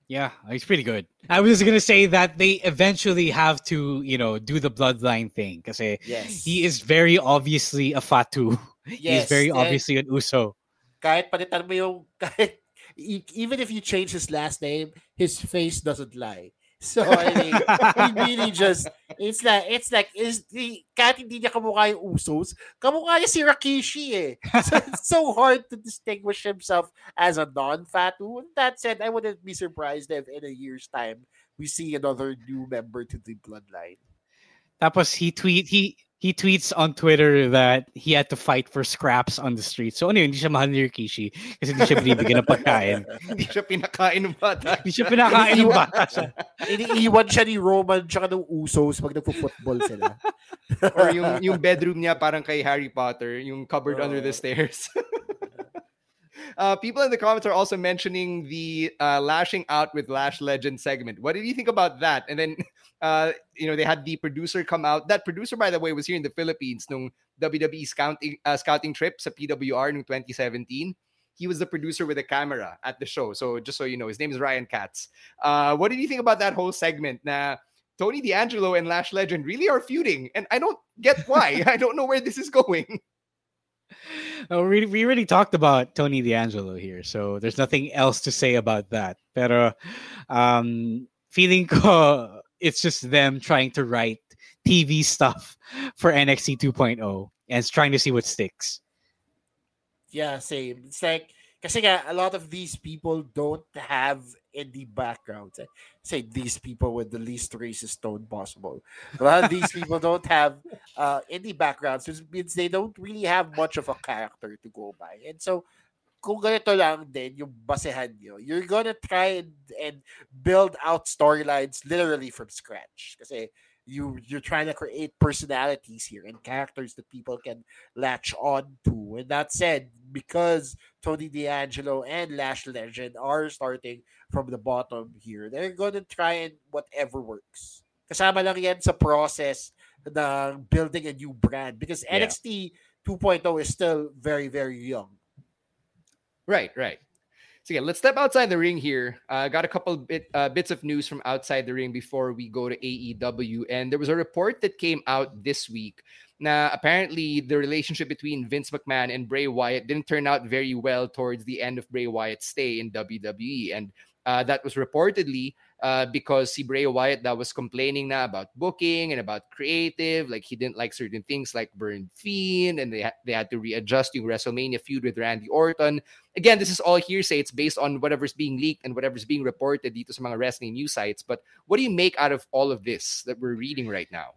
Yeah, he's pretty good. I was going to say that they eventually have to, you know, do the bloodline thing. Kasi yes. He is very obviously a Fatu. Yes, he's very and obviously an Uso. Kahit palitan mo yung, kahit, even if you change his last name, his face doesn't lie. So I mean, he really just it's like it's like is the kahit hindi niya kamukha yung Usos, kamukha niya si Rikishi eh. So it's so hard to distinguish himself as a non-Fatu. That said, I wouldn't be surprised if in a year's time we see another new member to the bloodline. Tapos he tweet he he tweets on Twitter that he had to fight for scraps on the street. So ano yun, hindi siya mahal ni Rikishi kasi hindi siya binibigyan ng pagkain. Hindi siya pinakain ng bata. Hindi siya pinakain ng bata. Iniiwan siya ni Roman tsaka ng Usos pag nagpo-football sila. Or yung, yung bedroom niya parang kay Harry Potter, yung cupboard oh. under the stairs. uh, people in the comments are also mentioning the uh, lashing out with Lash Legend segment. What did you think about that? And then... Uh, you know, they had the producer come out. That producer, by the way, was here in the Philippines nung W W E scouting, uh, scouting trip sa P W R nung twenty seventeen. He was the producer with a camera at the show. So just so you know, his name is Ryan Katz. Uh, what did you think about that whole segment? Na Tony D'Angelo and Lash Legend really are feuding. And I don't get why. I don't know where this is going. No, we, we already talked about Tony D'Angelo here. So there's nothing else to say about that. Pero um, feeling ko... It's just them trying to write T V stuff for N X T two point oh and it's trying to see what sticks. Yeah, same. It's like, kasi nga, a lot of these people don't have indie backgrounds. Say these people with the least racist tone possible. A lot of these people don't have uh, indie backgrounds, which means they don't really have much of a character to go by. And so, kung ganito lang din yung basehan nyo, you're gonna try and, and build out storylines literally from scratch. Kasi you, you're trying to create personalities here and characters that people can latch on to. And that said, because Tony D'Angelo and Lash Legend are starting from the bottom here, they're gonna try and whatever works. Kasama lang yan sa process ng building a new brand. Because yeah. N X T two point oh is still very, very young. Right, right. So again, let's step outside the ring here. I uh, got a couple bit, uh, bits of news from outside the ring before we go to A E W. And there was a report that came out this week. Now, apparently, the relationship between Vince McMahon and Bray Wyatt didn't turn out very well towards the end of Bray Wyatt's stay in W W E. And uh, that was reportedly uh, because see, Bray Wyatt that was complaining now about booking and about creative. Like, he didn't like certain things like Burn Fiend, and they, ha- they had to readjust to WrestleMania feud with Randy Orton. Again, this is all hearsay. It's based on whatever's being leaked and whatever's being reported dito sa mga wrestling news sites. But what do you make out of all of this that we're reading right now?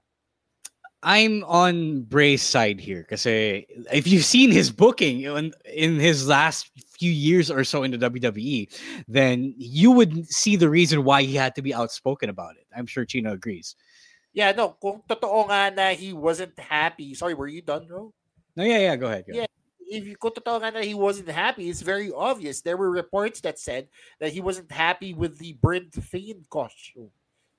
I'm on Bray's side here because if you've seen his booking in, in his last few years or so in the W W E, then you would see the reason why he had to be outspoken about it. I'm sure Chino agrees. Yeah, no, kung totoo nga na he wasn't happy. Sorry, were you done, bro? No, yeah, yeah, go ahead. Go yeah, ahead. If you kung totoo nga na he wasn't happy, it's very obvious. There were reports that said that he wasn't happy with the Brent Fiend costume.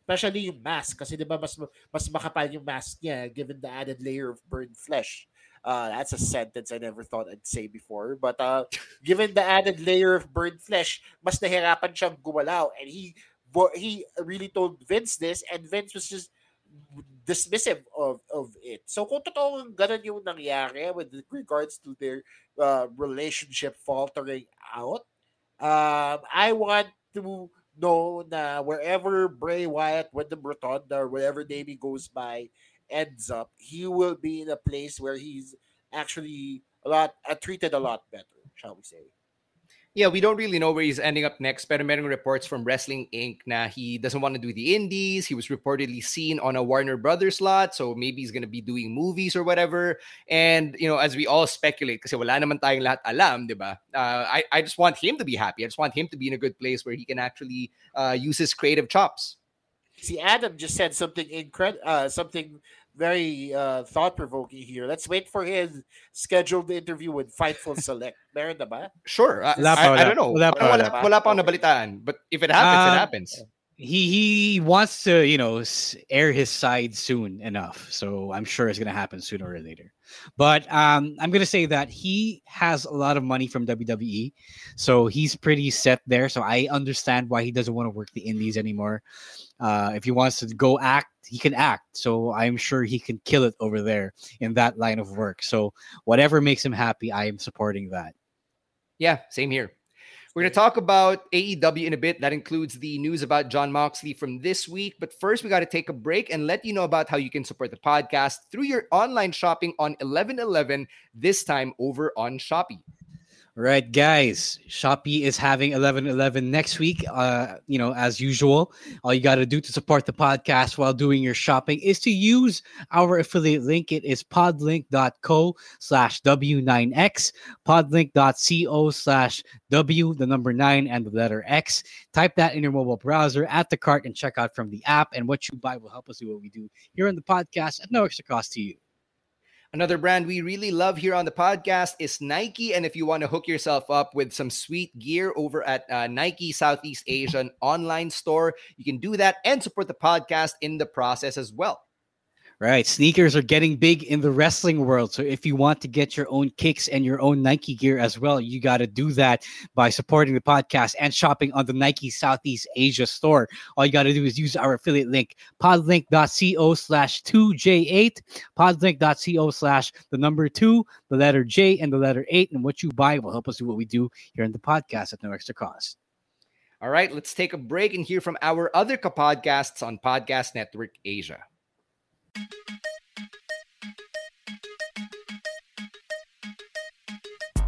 Especially yung mask, kasi di ba mas, mas makapal yung mask niya given the added layer of burned flesh. Uh, that's a sentence I never thought I'd say before. But uh, given the added layer of burned flesh, mas nahirapan siyang gumalaw. And he he really told Vince this, and Vince was just dismissive of, of it. So kung totoo ganun yung nangyari with regards to their uh, relationship faltering out, um, I want to No, na wherever Bray Wyatt, when the Rotunda or whatever name he goes by ends up, he will be in a place where he's actually a lot uh, treated a lot better, shall we say. Yeah, we don't really know where he's ending up next. Pero merong reports from Wrestling Incorporated. Now, he doesn't want to do the indies. He was reportedly seen on a Warner Brothers lot. So maybe he's going to be doing movies or whatever. And, you know, as we all speculate, kasi wala naman tayong lahat alam, di ba? Uh, I, I just want him to be happy. I just want him to be in a good place where he can actually uh, use his creative chops. See, Adam just said something incredible, uh, something very uh, thought-provoking here. Let's wait for his scheduled interview with Fightful Select. Meron na ba? Sure. I, I, I don't know. Wala pa, wala pa. Wala pa ang nabalitaan. But if it happens, uh, it happens. He he wants to, you know, air his side soon enough. So I'm sure it's going to happen sooner or later. But um, I'm going to say that he has a lot of money from W W E. So he's pretty set there. So I understand why he doesn't want to work the indies anymore. Uh, if he wants to go act, he can act. So I'm sure he can kill it over there in that line of work. So whatever makes him happy, I am supporting that. Yeah, same here. We're going to talk about A E W in a bit. That includes the news about Jon Moxley from this week. But first, we got to take a break and let you know about how you can support the podcast through your online shopping on eleven eleven, this time over on Shopee. All right, guys, Shopee is having eleven eleven next week. Uh, you know, as usual, all you got to do to support the podcast while doing your shopping is to use our affiliate link. It is podlink.co slash W9X, podlink.co slash W, the number nine and the letter X. Type that in your mobile browser, add to cart, and check out from the app. And what you buy will help us do what we do here on the podcast at no extra cost to you. Another brand we really love here on the podcast is Nike. And if you want to hook yourself up with some sweet gear over at uh, Nike Southeast Asian online store, you can do that and support the podcast in the process as well. Right. Sneakers are getting big in the wrestling world. So if you want to get your own kicks and your own Nike gear as well, you got to do that by supporting the podcast and shopping on the Nike Southeast Asia store. All you got to do is use our affiliate link, podlink.co slash 2J8, podlink.co slash the number two, the letter J, and the letter eight. And what you buy will help us do what we do here in the podcast at no extra cost. All right. Let's take a break and hear from our other podcasts on Podcast Network Asia.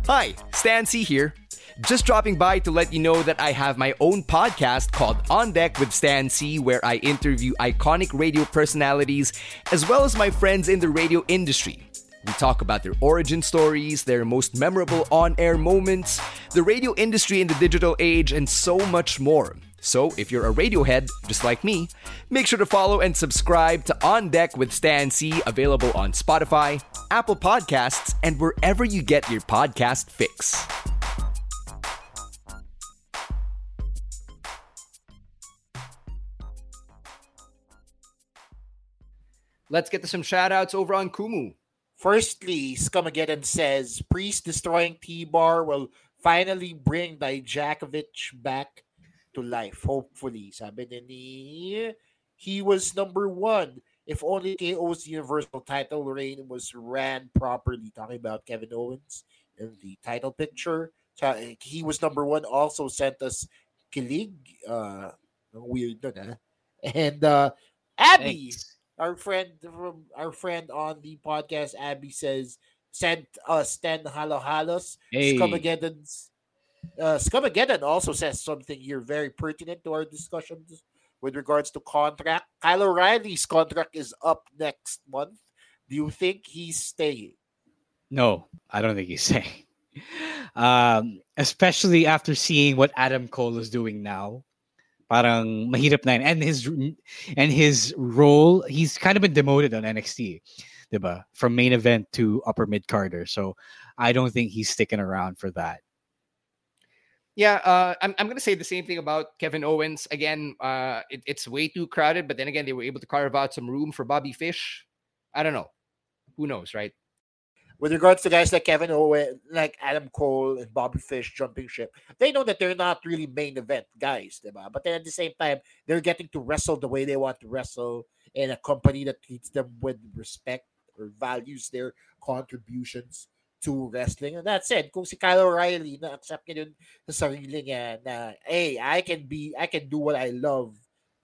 Hi, Stan C here. Just dropping by to let you know that I have my own podcast called On Deck with Stan C, where I interview iconic radio personalities as well as my friends in the radio industry. We talk about their origin stories, their most memorable on-air moments, the radio industry in the digital age, and so much more. So, if you're a Radiohead, just like me, make sure to follow and subscribe to On Deck with Stan C, available on Spotify, Apple Podcasts, and wherever you get your podcast fix. Let's get to some shoutouts over on Kumu. Firstly, Scamageddon says, Priest destroying T-Bar will finally bring Dijakovic back to life, hopefully. Sabi ni, he was number one. If only K O's Universal title reign was ran properly. Talking about Kevin Owens in the title picture. He was number one. Also sent us Kilig. Uh, weird dun, huh? And uh, Abby, thanks. our friend from our friend on the podcast, Abby says, sent us ten halo-halos. Hey. Scumageddon's, uh, Scumageddon also says something here very pertinent to our discussion with regards to contract. Kyle O'Reilly's contract is up next month. Do you think he's staying? No, I don't think he's staying. Um, especially after seeing what Adam Cole is doing now. Parang mahirap na yun. And his and his role, he's kind of been demoted on N X T, diba? From main event to upper mid-carder. So I don't think he's sticking around for that. Yeah, uh, I'm I'm gonna say the same thing about Kevin Owens. Again, uh, it, it's way too crowded, but then again, they were able to carve out some room for Bobby Fish. I don't know. Who knows, right? With regards to guys like Kevin Owens, like Adam Cole and Bobby Fish jumping ship, they know that they're not really main event guys, diba? But then at the same time, they're getting to wrestle the way they want to wrestle in a company that treats them with respect or values their contributions to wrestling. And that said, kung si Kyle O'Reilly na accept niya dun sa sarili niya na, hey, I can be, I can do what I love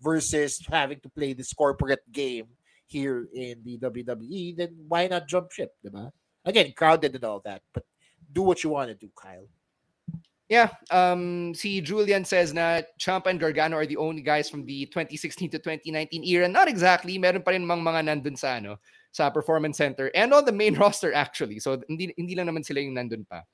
versus having to play this corporate game here in the W W E, then why not jump ship, diba? Again, crowded and all that, but do what you want to do, Kyle. Yeah, um, see, Julian says na Ciampa and Gargano are the only guys from the twenty sixteen to twenty nineteen era. Not exactly. Meron pa rin mga mga nandun sa ano, sa Performance Center and on the main roster actually. So hindi, hindi lang naman sila yung nandun pa.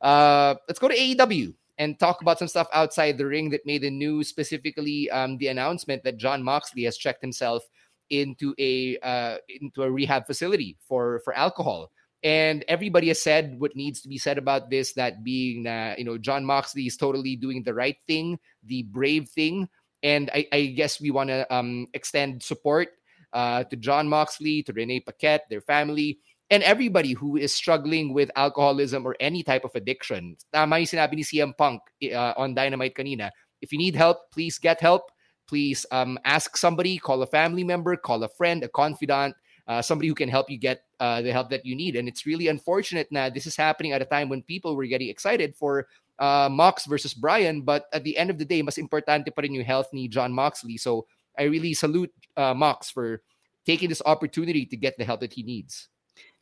Uh, let's go to A E W and talk about some stuff outside the ring that made the news, specifically um, the announcement that Jon Moxley has checked himself into a uh, into a rehab facility for, for alcohol. And everybody has said what needs to be said about this, that being uh, you know, Jon Moxley is totally doing the right thing, the brave thing. And I, I guess we want to um, extend support Uh, to Jon Moxley, to Renee Paquette, their family, and everybody who is struggling with alcoholism or any type of addiction. Tama yung sinabi ni C M Punk uh, on Dynamite kanina. If you need help, please get help. Please um, ask somebody, call a family member, call a friend, a confidant, uh, somebody who can help you get uh, the help that you need. And it's really unfortunate that this is happening at a time when people were getting excited for uh, Mox versus Bryan, but at the end of the day, mas importante pa rin yung health ni Jon Moxley. So I really salute uh, Mox for taking this opportunity to get the help that he needs.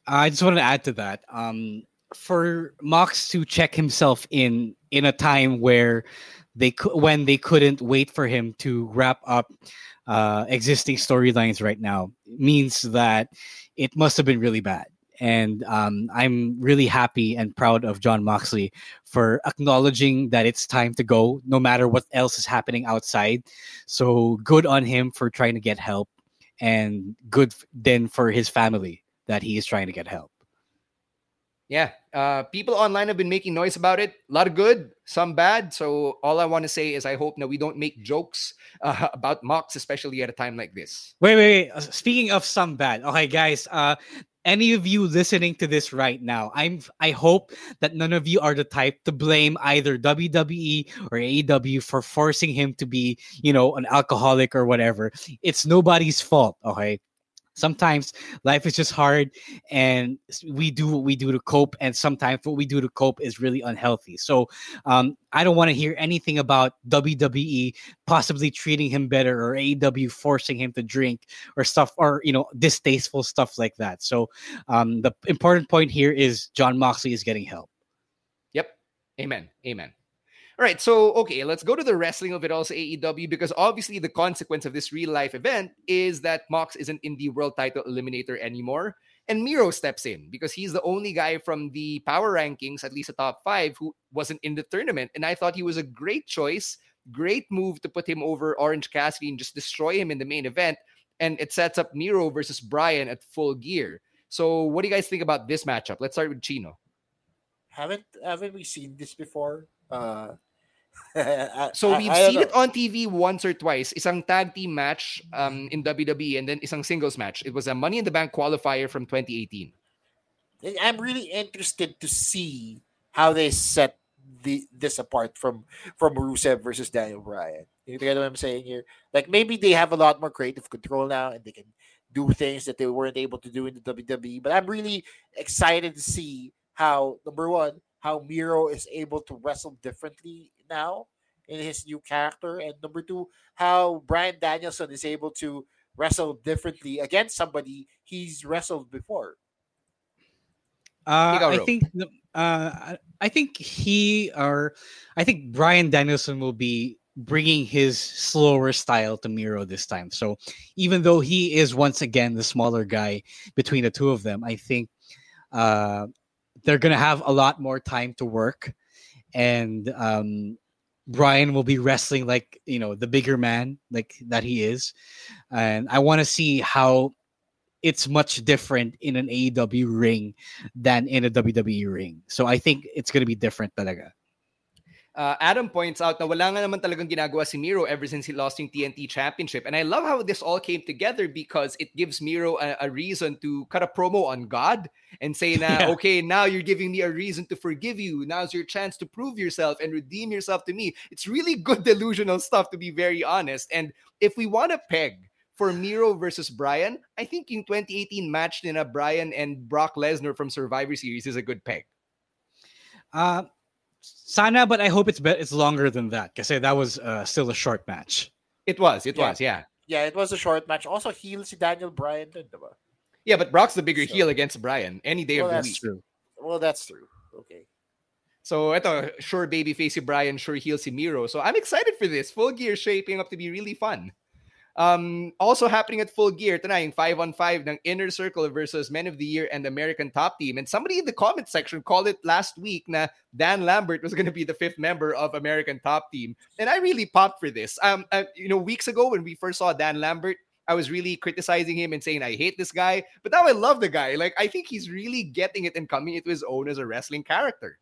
I just want to add to that. Um, for Mox to check himself in in a time where they co- when they couldn't wait for him to wrap up uh, existing storylines right now means that it must have been really bad. And um, I'm really happy and proud of Jon Moxley for acknowledging that it's time to go, no matter what else is happening outside. So good on him for trying to get help, and good then for his family that he is trying to get help. Yeah, uh, people online have been making noise about it. A lot of good, some bad. So all I want to say is I hope that we don't make jokes uh, about Mox, especially at a time like this. Wait, wait, wait. Speaking of some bad, okay, guys. Uh, Any of you listening to this right now, I'm I hope that none of you are the type to blame either W W E or A E W for forcing him to be, you know, an alcoholic or whatever. It's nobody's fault, okay? Sometimes life is just hard and we do what we do to cope, and sometimes what we do to cope is really unhealthy. So um, I don't want to hear anything about W W E possibly treating him better or A E W forcing him to drink or stuff, or, you know, distasteful stuff like that. So um, the important point here is Jon Moxley is getting help. Yep. Amen. Amen. All right. So, okay, let's go to the wrestling of it also, A E W, because obviously the consequence of this real life event is that Mox isn't in the world title eliminator anymore. And Miro steps in because he's the only guy from the power rankings, at least the top five, who wasn't in the tournament. And I thought he was a great choice, great move to put him over Orange Cassidy and just destroy him in the main event. And it sets up Miro versus Bryan at Full Gear. So what do you guys think about this matchup? Let's start with Chino. Haven't, haven't we seen this before? Uh, I, so we've I, I seen it on T V once or twice. Isang tag team match um, in W W E, and then isang singles match. It was a Money in the Bank qualifier from twenty eighteen. I'm really interested to see how they set the, this apart from, from Rusev versus Daniel Bryan. You get what I'm saying here? Like, maybe they have a lot more creative control now and they can do things that they weren't able to do in the W W E. But I'm really excited to see how, number one, how Miro is able to wrestle differently now in his new character. And number two, how Bryan Danielson is able to wrestle differently against somebody he's wrestled before. Uh, I think uh, I think he or I think Bryan Danielson will be bringing his slower style to Miro this time. So even though he is once again the smaller guy between the two of them, I think uh, they're going to have a lot more time to work. And um, Bryan will be wrestling like, you know, the bigger man like that he is. And I want to see how it's much different in an A E W ring than in a W W E ring. So I think it's going to be different talaga. Uh, Adam points out na wala nga naman talagang ginagawa si Miro ever since he lost yung T N T Championship. And I love how this all came together because it gives Miro a, a reason to cut a promo on God and say, na, yeah. okay, now you're giving me a reason to forgive you. Now's your chance to prove yourself and redeem yourself to me. It's really good delusional stuff, to be very honest. And if we want to peg for Miro versus Bryan, I think yung twenty eighteen match nina Bryan and Brock Lesnar from Survivor Series is a good peg. Uh, Sana, but I hope it's be- it's longer than that. Because that was uh, still a short match. It was, it yeah. was, yeah. Yeah, it was a short match. Also, heel si Daniel Bryan. Yeah, but Brock's the bigger so. heel against Bryan any day well, of the that's week. True. Well, that's true. Okay. So, ito, sure babyface si Bryan, sure heel si Miro. So, I'm excited for this. Full Gear shaping up to be really fun. Um, also happening at Full Gear tonight, yung five on five ng Inner Circle versus Men of the Year and American Top Team. And somebody in the comment section called it last week na Dan Lambert was going to be the fifth member of American Top Team. And I really popped for this. Um, I, you know, weeks ago when we first saw Dan Lambert, I was really criticizing him and saying, I hate this guy. But now I love the guy. Like, I think he's really getting it and coming into his own as a wrestling character.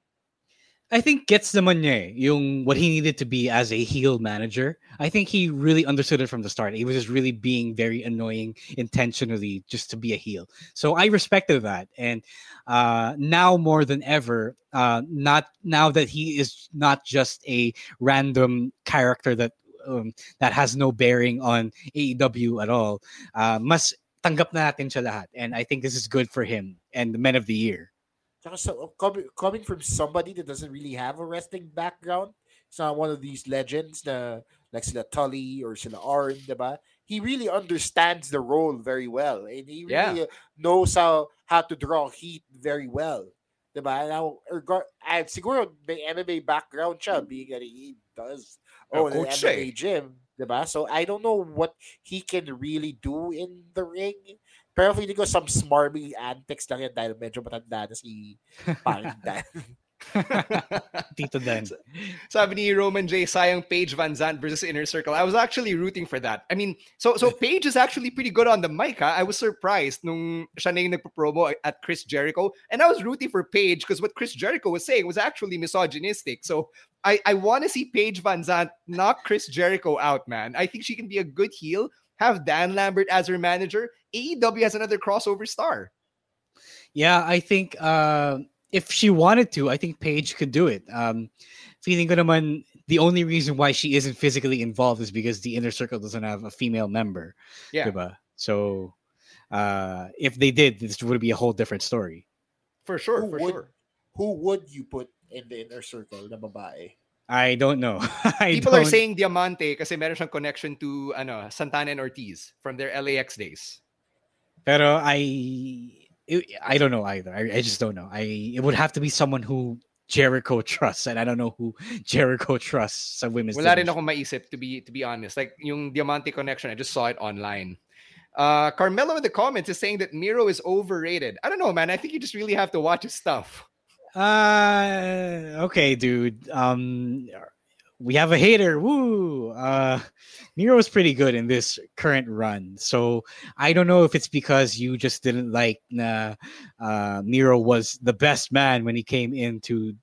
I think gets naman niya yung what he needed to be as a heel manager. I think he really understood it from the start. He was just really being very annoying intentionally just to be a heel. So I respected that. And uh, now more than ever, uh, not now that he is not just a random character that um, that has no bearing on A E W at all, uh, mas tanggap na natin siya lahat. And I think this is good for him and the Men of the Year. So, coming from somebody that doesn't really have a wrestling background, it's not one of these legends, na, like sila Tully or sila Arn, diba? He really understands the role very well, and he really yeah. knows how, how to draw heat very well, diba? And now, and siguro may M M A background siya, being that he does own an M M A gym, diba? So I don't know what he can really do in the ring. Pero feeling ko some smarmy antics lang yan dahil medyo matanda na si Paring Dan. Tito Dan. Sabi ni Roman J, sayang Paige VanZant versus Inner Circle. I was actually rooting for that. I mean, so so Paige is actually pretty good on the mic, ha? I was surprised nung siya na yung nagpo-promo at Chris Jericho. And I was rooting for Paige because what Chris Jericho was saying was actually misogynistic. So I, I want to see Paige VanZant knock Chris Jericho out, man. I think she can be a good heel. Have Dan Lambert as her manager. A E W has another crossover star. Yeah, I think uh, if she wanted to, I think Paige could do it. Um, feeling ko naman, the only reason why she isn't physically involved is because the Inner Circle doesn't have a female member. Yeah. Diba? So uh, if they did, this would be a whole different story. For sure, who for would, sure. Who would you put in the Inner Circle na babae? I don't know. I People don't... are saying Diamante kasi meron siyang connection to ano, Santana and Ortiz from their L A X days. Pero I I don't know either. I, I just don't know. I It would have to be someone who Jericho trusts, and I don't know who Jericho trusts sa women's Wala division. Rin akong maisip, to be, to be honest. Like, yung Diamante connection, I just saw it online. Uh, Carmelo in the comments is saying that Miro is overrated. I don't know, man. I think you just really have to watch his stuff. Uh, okay, dude. Um, we have a hater. Woo! Uh, Miro's pretty good in this current run. So I don't know if it's because you just didn't like nah, uh, Miro was the best man when he came into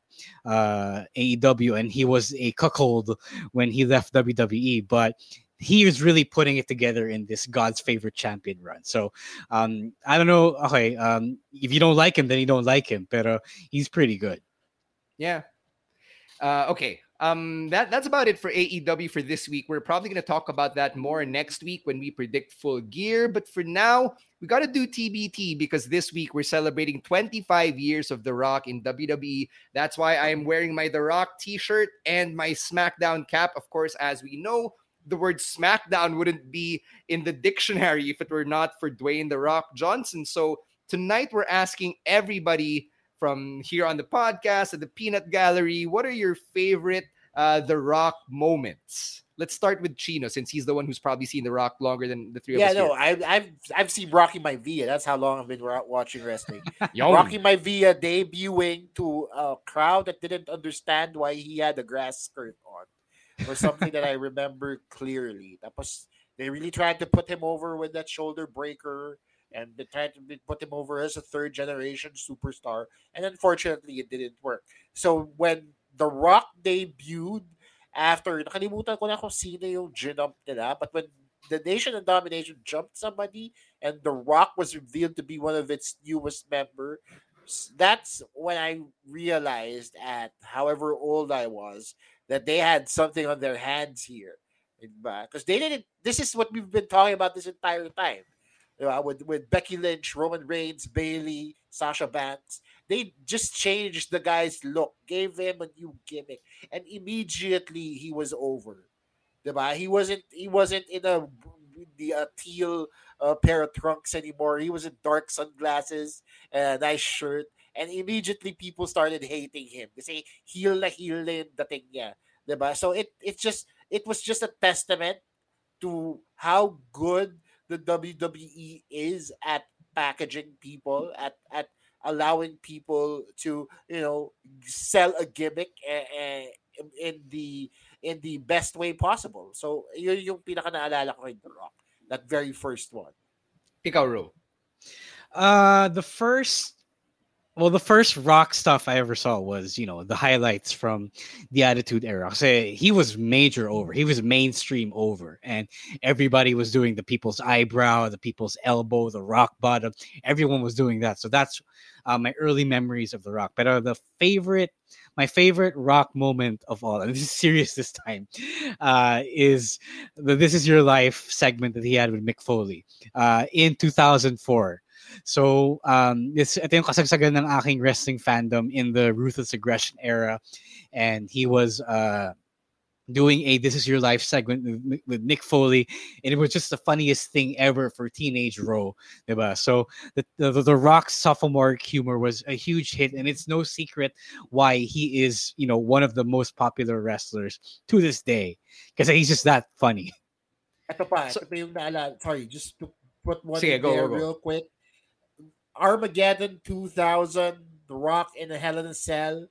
uh, A E W, and he was a cuckold when he left W W E, but he is really putting it together in this God's Favorite Champion run. So, um, I don't know. Okay, um, if you don't like him, then you don't like him. Pero he's pretty good. Yeah. Uh, okay. Um, that, that's about it for A E W for this week. We're probably going to talk about that more next week when we predict Full Gear. But for now, we got to do T B T because this week we're celebrating twenty-five years of The Rock in W W E. That's why I am wearing my The Rock t-shirt and my SmackDown cap. Of course, as we know, the word SmackDown wouldn't be in the dictionary if it were not for Dwayne The Rock Johnson. So tonight we're asking everybody from here on the podcast, at the Peanut Gallery, what are your favorite uh, The Rock moments? Let's start with Chino, since he's the one who's probably seen The Rock longer than the three yeah, of us. Yeah, no, here. I, I've I've seen Rocky Maivia. That's how long I've been watching wrestling. Rocky Maivia debuting to a crowd that didn't understand why he had a grass skirt on, or something that I remember clearly. That was, they really tried to put him over with that shoulder breaker. And they tried to put him over as a third-generation superstar. And unfortunately, it didn't work. So when The Rock debuted after, nakalimutan ko na kung sino yung ginump nila, but when the Nation of Domination jumped somebody and The Rock was revealed to be one of its newest members, that's when I realized, at however old I was, that they had something on their hands here. Because they didn't, this is what we've been talking about this entire time. Uh, with, with Becky Lynch, Roman Reigns, Bayley, Sasha Banks. They just changed the guy's look, gave him a new gimmick, and immediately he was over. Diba? He wasn't he wasn't in a, in a teal uh, pair of trunks anymore. He was in dark sunglasses and a nice shirt. And immediately people started hating him. They say, heel na heel na yung dating niya. Diba? So it, it, just, it was just a testament to how good the W W E is at packaging people, at, at allowing people to, you know, sell a gimmick uh, uh, in the in the best way possible. So yun yung pinaka-naalala ko kay The Rock, that very first one. Ikaw, Ro. Uh, the first, well, the first Rock stuff I ever saw was, you know, the highlights from the Attitude Era. So he was major over. He was mainstream over. And everybody was doing the people's eyebrow, the people's elbow, the rock bottom. Everyone was doing that. So that's uh, my early memories of The Rock. But uh, the favorite, my favorite Rock moment of all, and this is serious this time, uh, is the This Is Your Life segment that he had with Mick Foley uh, in two thousand four. So, um, this, ito yung kasagsagan ng aking wrestling fandom in the Ruthless Aggression era. And he was uh, doing a This Is Your Life segment with, with Mick Foley. And it was just the funniest thing ever for Teenage Ro. Diba? So, the, the, the Rock's sophomoric humor was a huge hit. And it's no secret why he is, you know, one of the most popular wrestlers to this day. Because he's just that funny. Ito pa, ito pa yung naalala. Sorry, just to put one Sige, in go, there go. real quick. Armageddon two thousand, The Rock in a Hell in a Cell,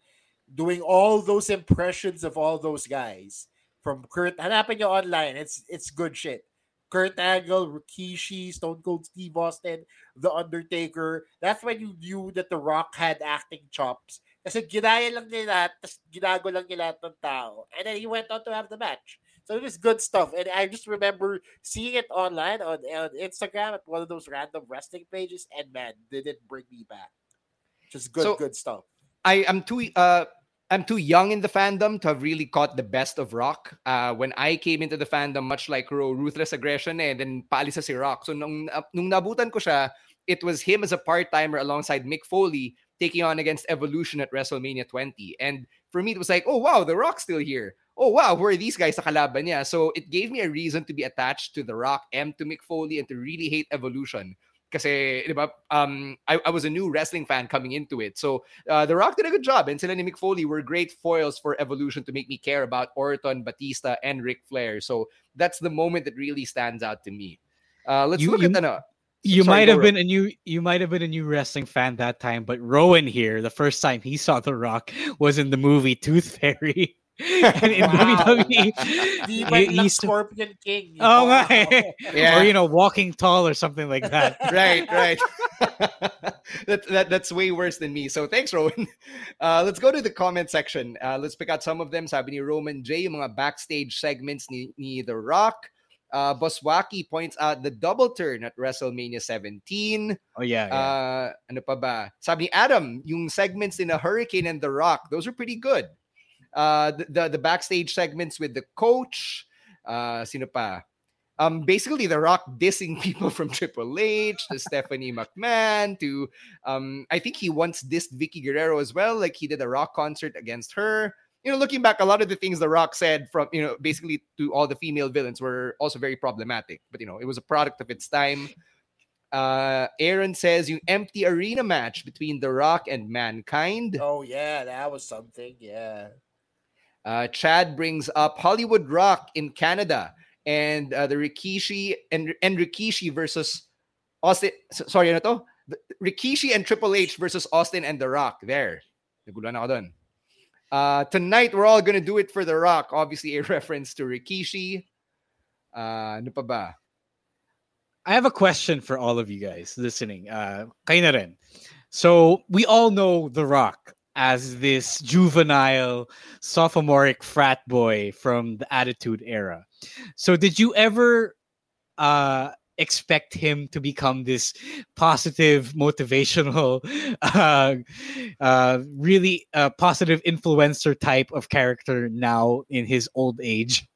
doing all those impressions of all those guys from Kurt. Hanapin nyo online. It's it's good shit. Kurt Angle, Rikishi, Stone Cold Steve Austin, The Undertaker. That's when you knew that The Rock had acting chops. Kasi ginaya lang nila, tas ginago lang nila ng tao. And then he went on to have the match. So it was good stuff. And I just remember seeing it online on, on Instagram at one of those random wrestling pages. And man, did it bring me back. Just good, so, good stuff. I, I'm too uh, I'm too young in the fandom to have really caught the best of Rock. Uh, when I came into the fandom, much like Ro, Ruthless Aggression, and then palisa si Rock. So nung, nung nabutan ko siya, it was him as a part-timer alongside Mick Foley taking on against Evolution at WrestleMania twenty. And for me, it was like, oh wow, The Rock's still here. Oh wow, who are these guys sa kalaban niya? So it gave me a reason to be attached to The Rock and to Mick Foley and to really hate Evolution. Kasi, diba, um, I, I was a new wrestling fan coming into it. So uh, The Rock did a good job. And sila ni Mick Foley were great foils for Evolution to make me care about Orton, Batista, and Ric Flair. So that's the moment that really stands out to me. Uh, let's you, look you... at ano. You Sorry, might have been a new you might have been a new wrestling fan that time, but Rowan here, the first time he saw The Rock was in the movie Tooth Fairy. And in W W E, he, he like Scorpion King. Oh my! Yeah. Or you know, Walking Tall or something like that. Right, right. that, that that's way worse than me. So thanks, Rowan. Uh, let's go to the comment section. Uh, let's pick out some of them. Sabi ni Roman J, yung mga backstage segments ni, ni The Rock. Uh, Boswaki points out the double turn at WrestleMania seventeen. Oh, yeah. yeah. Uh, ano pa ba? Sabi Adam, yung segments in a Hurricane and The Rock, those are pretty good. uh, the, the the backstage segments with the coach. Uh, sino pa? Um, basically, The Rock dissing people from Triple H to Stephanie McMahon to, um, I think he once dissed Vicky Guerrero as well. Like, he did a Rock concert against her. You know, looking back, a lot of the things The Rock said from, you know, basically to all the female villains were also very problematic. But, you know, it was a product of its time. Uh, Aaron says, you empty arena match between The Rock and Mankind. Oh, yeah, that was something, yeah. Uh, Chad brings up Hollywood Rock in Canada. And uh, the Rikishi and, and Rikishi versus Austin. Sorry, ano to? Rikishi and Triple H versus Austin and The Rock. There. Nagulan ako dun. Uh, tonight, we're all going to do it for The Rock. Obviously, a reference to Rikishi. Uh, ano pa ba? I have a question for all of you guys listening. Uh, kayo na rin. So, we all know The Rock as this juvenile, sophomoric frat boy from the Attitude Era. So did you ever uh, expect him to become this positive, motivational, uh, uh, really uh, positive influencer type of character now in his old age?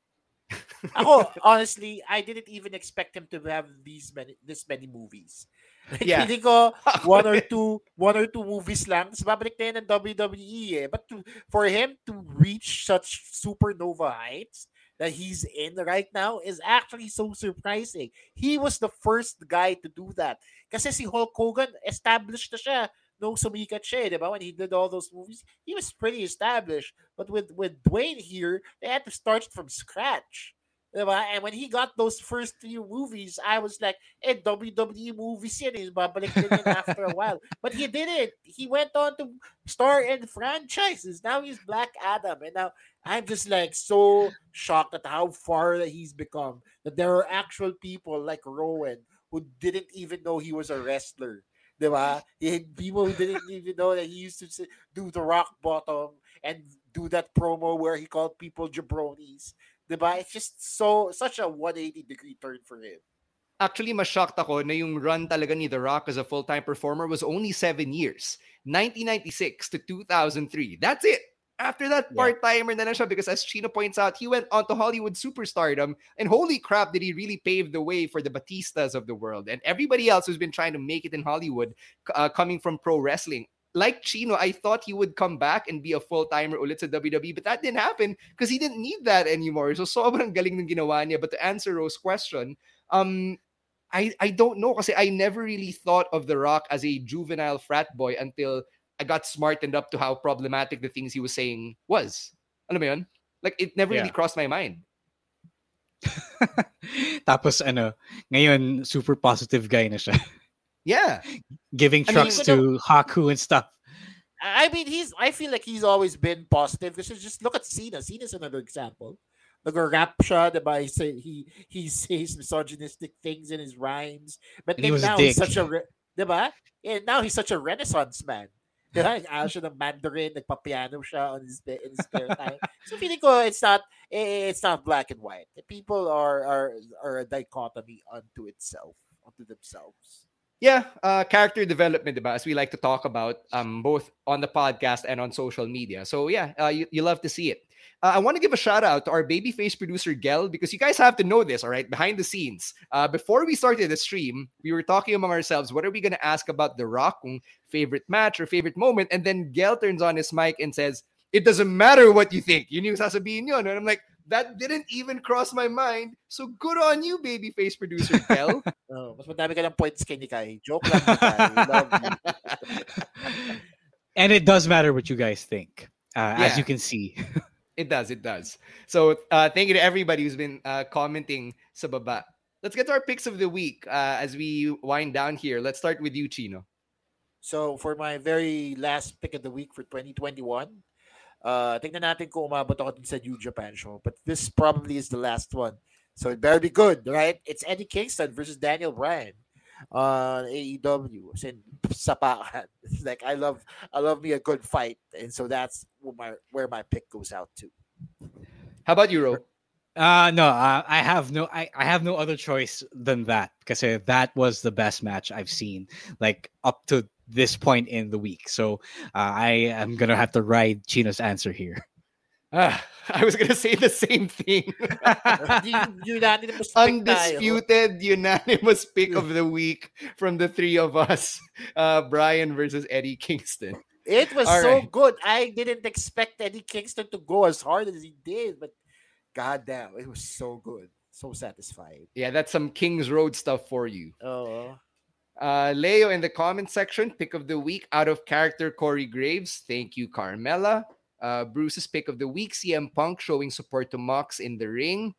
Ako, honestly, I didn't even expect him to have these many, this many movies. Like, yeah. Hindi ko one or two, one or two movies lang. Tapos babalik na yun ng W W E eh. But to, for him to reach such supernova heights that he's in right now is actually so surprising. He was the first guy to do that. Kasi si Hulk Hogan, established na siya nung sumikat siya, diba? When he did all those movies, he was pretty established. But with, with Dwayne here, they had to start from scratch. Diba? And when he got those first three movies, I was like, eh, W W E movies yan eh, babalik din yun after a while. But he didn't. He went on to star in franchises. Now he's Black Adam. And now I'm just like so shocked at how far that he's become. That there are actual people like Rowan who didn't even know he was a wrestler. Diba? He had people who didn't even know that he used to do the rock bottom and do that promo where he called people jabronis. Diba? It's just so such a one hundred eighty degree turn for him. Actually, ma-shocked ako na yung run talaga ni The Rock as a full-time performer was only seven years. nineteen ninety-six to two thousand three. That's it. After that, yeah. Part-timer na lang siya because as Chino points out, he went on to Hollywood superstardom and holy crap did he really pave the way for the Batistas of the world and everybody else who's been trying to make it in Hollywood uh, coming from pro wrestling. Like Chino, I thought he would come back and be a full-timer ulit sa W W E, but that didn't happen because he didn't need that anymore. So, sobrang galing ng ginawa niya. But to answer Rose's question, um, I, I don't know kasi I never really thought of The Rock as a juvenile frat boy until I got smartened up to how problematic the things he was saying was. Alam mo yun? Like, it never yeah. really crossed my mind. Tapos, ano, ngayon, super positive guy na siya. Yeah. Giving trucks I mean, to Haku and stuff. I mean, he's. I feel like he's always been positive. Just look at Cena. Cena's another example. Nag-rap siya, diba? He say, he, he says misogynistic things in his rhymes. But then he now he's such a... Re- diba? And now he's such a renaissance man. Diba? Ayaw siya ng Mandarin. Nagpa-piano siya on his, in his spare time. So feeling ko, it's not it's not black and white. People are, are, are a dichotomy unto itself. Unto themselves. Yeah, uh, character development, diba? As we like to talk about, um, both on the podcast and on social media. So yeah, uh, you, you love to see it. Uh, I want to give a shout out to our babyface producer, Gel, because you guys have to know this, all right? Behind the scenes, uh, before we started the stream, we were talking among ourselves, what are we going to ask about The Rock, favorite match or favorite moment? And then Gel turns on his mic and says, it doesn't matter what you think. Yun yung sasabihin yun. And I'm like, that didn't even cross my mind. So good on you, babyface producer, Kel. Oh, mas madami ka ng points kay Nikay. Joke lang, Nikay. Love you. And it does matter what you guys think, uh, yeah. as you can see. It does, it does. So uh, thank you to everybody who's been uh, commenting sa baba. Let's get to our picks of the week uh, as we wind down here. Let's start with you, Chino. So for my very last pick of the week for twenty twenty-one, Uh, tignan natin kung umabot ako dun sa New Japan show. But this probably is the last one. So it better be good, right? It's Eddie Kingston versus Daniel Bryan on A E W. Sin sapakan. It's like, I love I love me a good fight. And so that's where my, where my pick goes out to. How about you, Ro? Uh, no, uh, I have no I, I have no other choice than that. Because uh, that was the best match I've seen. Like, up to this point in the week. So uh, I am going to have to ride Chino's answer here. Ah, I was gonna say the same thing. Undisputed unanimous pick of the week from the three of us. Uh, Bryan versus Eddie Kingston. It was All so right. good. I didn't expect Eddie Kingston to go as hard as he did, but goddamn, it was so good. So satisfying. Yeah, that's some King's Road stuff for you. Oh. Uh, Leo in the comment section, pick of the week, out of character Corey Graves. Thank you, Carmella. Uh, Bruce's pick of the week, C M Punk showing support to Mox in the ring.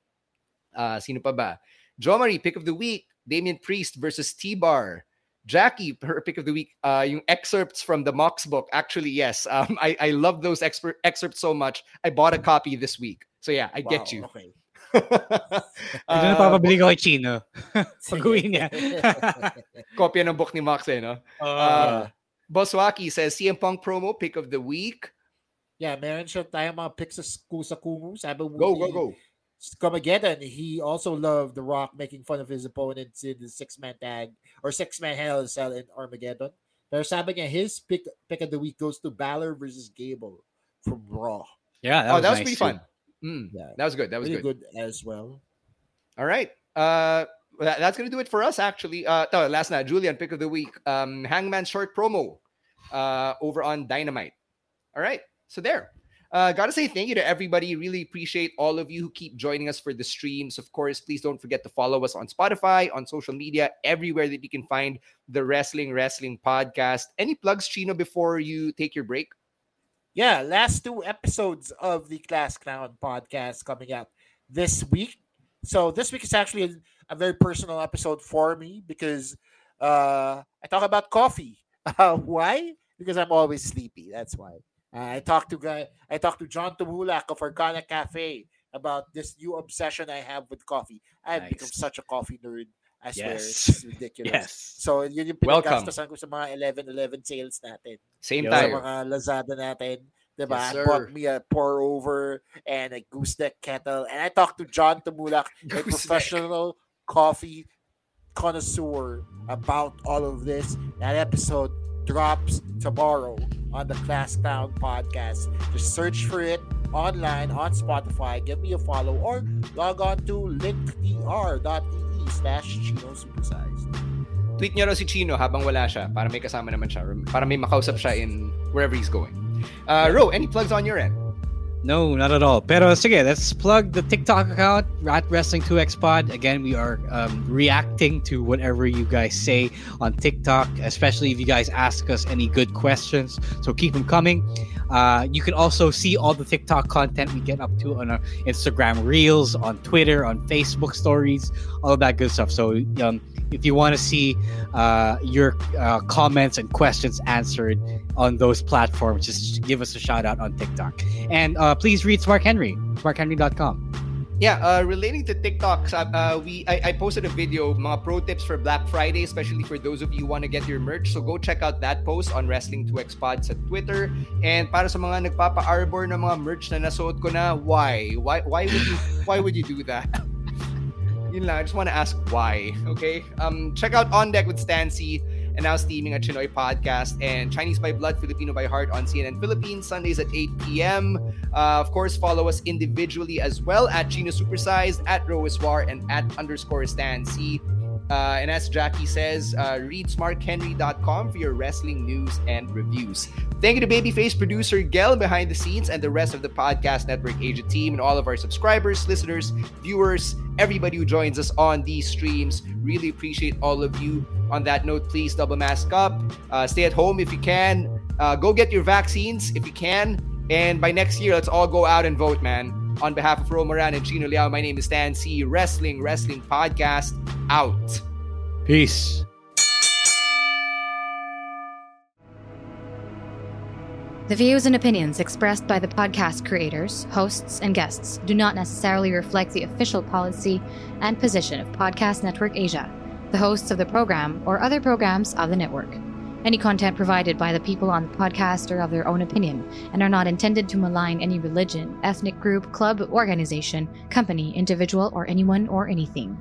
Uh, sino pa ba? Jo Marie, pick of the week, Damian Priest versus T-Bar. Jackie, her pick of the week, uh, yung excerpts from the Mox book. Actually, yes. Um, I, I love those expert excerpts so much. I bought a copy this week. So yeah, I wow, get you. Okay. Ito na papabili ko kay Chino. Pag-uwi niya. Kopya ng book ni Max eh, no? Uh, uh, Boswaki says, C M Punk promo, pick of the week. Yeah, meron siya tayong mga picks sa Kusakumu. Sabi mo, go, go, go. Come again, and he also loved The Rock making fun of his opponents in the six-man tag or six-man Hell in a Cell in Armageddon. Pero sabi niya, his pick, pick of the week goes to Balor versus Gable from Raw. Yeah, that oh, was that was nice pretty too. fun. Mm, yeah. That was good. That was good. good as well. All right. Uh, that, that's going to do it for us, actually. Uh, no, last night, Julian, pick of the week. Um, Hangman short promo uh, over on Dynamite. All right. So there. Uh, gotta say thank you to everybody. Really appreciate all of you who keep joining us for the streams. Of course, please don't forget to follow us on Spotify, on social media, everywhere that you can find the Wrestling Wrestling Podcast. Any plugs, Chino, before you take your break? Yeah, last two episodes of the Class Clown podcast coming out this week. So this week is actually a, a very personal episode for me because uh, I talk about coffee. Uh, why? Because I'm always sleepy. That's why. Uh, I talked to guy. I talked to John Tumulak of Arcana Cafe about this new obsession I have with coffee. I've nice. become such a coffee nerd. I swear, yes. it's ridiculous. Yes. So, yun yung pinagastasan ko sa mga eleven eleven sales natin. Same time. Sa mga Lazada natin. Diba? Yes, I bought me a pour-over and a gooseneck kettle. And I talked to John Tumulak, a professional coffee connoisseur, about all of this. That episode drops tomorrow on the Class Clown Podcast. Just search for it online on Spotify. Give me a follow or log on to linktr dot e u slash Chino Supersized. Tweet niyo raw si Chino habang wala siya para may kasama naman siya, para may makausap siya in wherever he's going. Uh, Ro, any plugs on your end? No, not at all. Pero sige, let's plug the TikTok account, Rat Wrestling two X Pod. Again, we are um, reacting to whatever you guys say on TikTok, especially if you guys ask us any good questions. So keep them coming. Uh, you can also see all the TikTok content we get up to on our Instagram Reels, on Twitter, on Facebook Stories, all of that good stuff. So um, if you want to see uh, your uh, comments and questions answered on those platforms, just give us a shout out on TikTok. And uh, please read Mark Henry, mark henry dot com. Yeah, uh, relating to TikToks, uh, we I, I posted a video, mga pro tips for Black Friday, especially for those of you who want to get your merch. So go check out that post on Wrestling two X Pod sa Twitter. And para sa mga nagpapa-arbor ng mga merch na nasuot ko na, why? Why why would you why would you do that? Yun lang, I just want to ask why, okay? Um, check out On Deck with Stancy and Now Steaming at Chinoy Podcast, and Chinese by Blood, Filipino by Heart on C N N Philippines, Sundays at eight p.m. Uh, of course, follow us individually as well at Chino Supersized, at Roiswar, and at underscore Stan C. Uh, and as Jackie says, uh, read smart henry dot com for your wrestling news and reviews. Thank you to Babyface producer Gel behind the scenes and the rest of the Podcast Network Asia team, and all of our subscribers, listeners, viewers, everybody who joins us on these streams. Really appreciate all of you. On that note, please double mask up. Uh, stay at home if you can. Uh, go get your vaccines if you can. And by next year, let's all go out and vote, man. On behalf of Ro Moran and Chino Liao, my name is Stan C. Wrestling, Wrestling Podcast, out. Peace. The views and opinions expressed by the podcast creators, hosts, and guests do not necessarily reflect the official policy and position of Podcast Network Asia, the hosts of the program, or other programs of the network. Any content provided by the people on the podcast are of their own opinion and are not intended to malign any religion, ethnic group, club, organization, company, individual, or anyone or anything.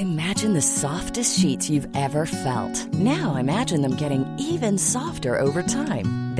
Imagine the softest sheets you've ever felt. Now imagine them getting even softer over time.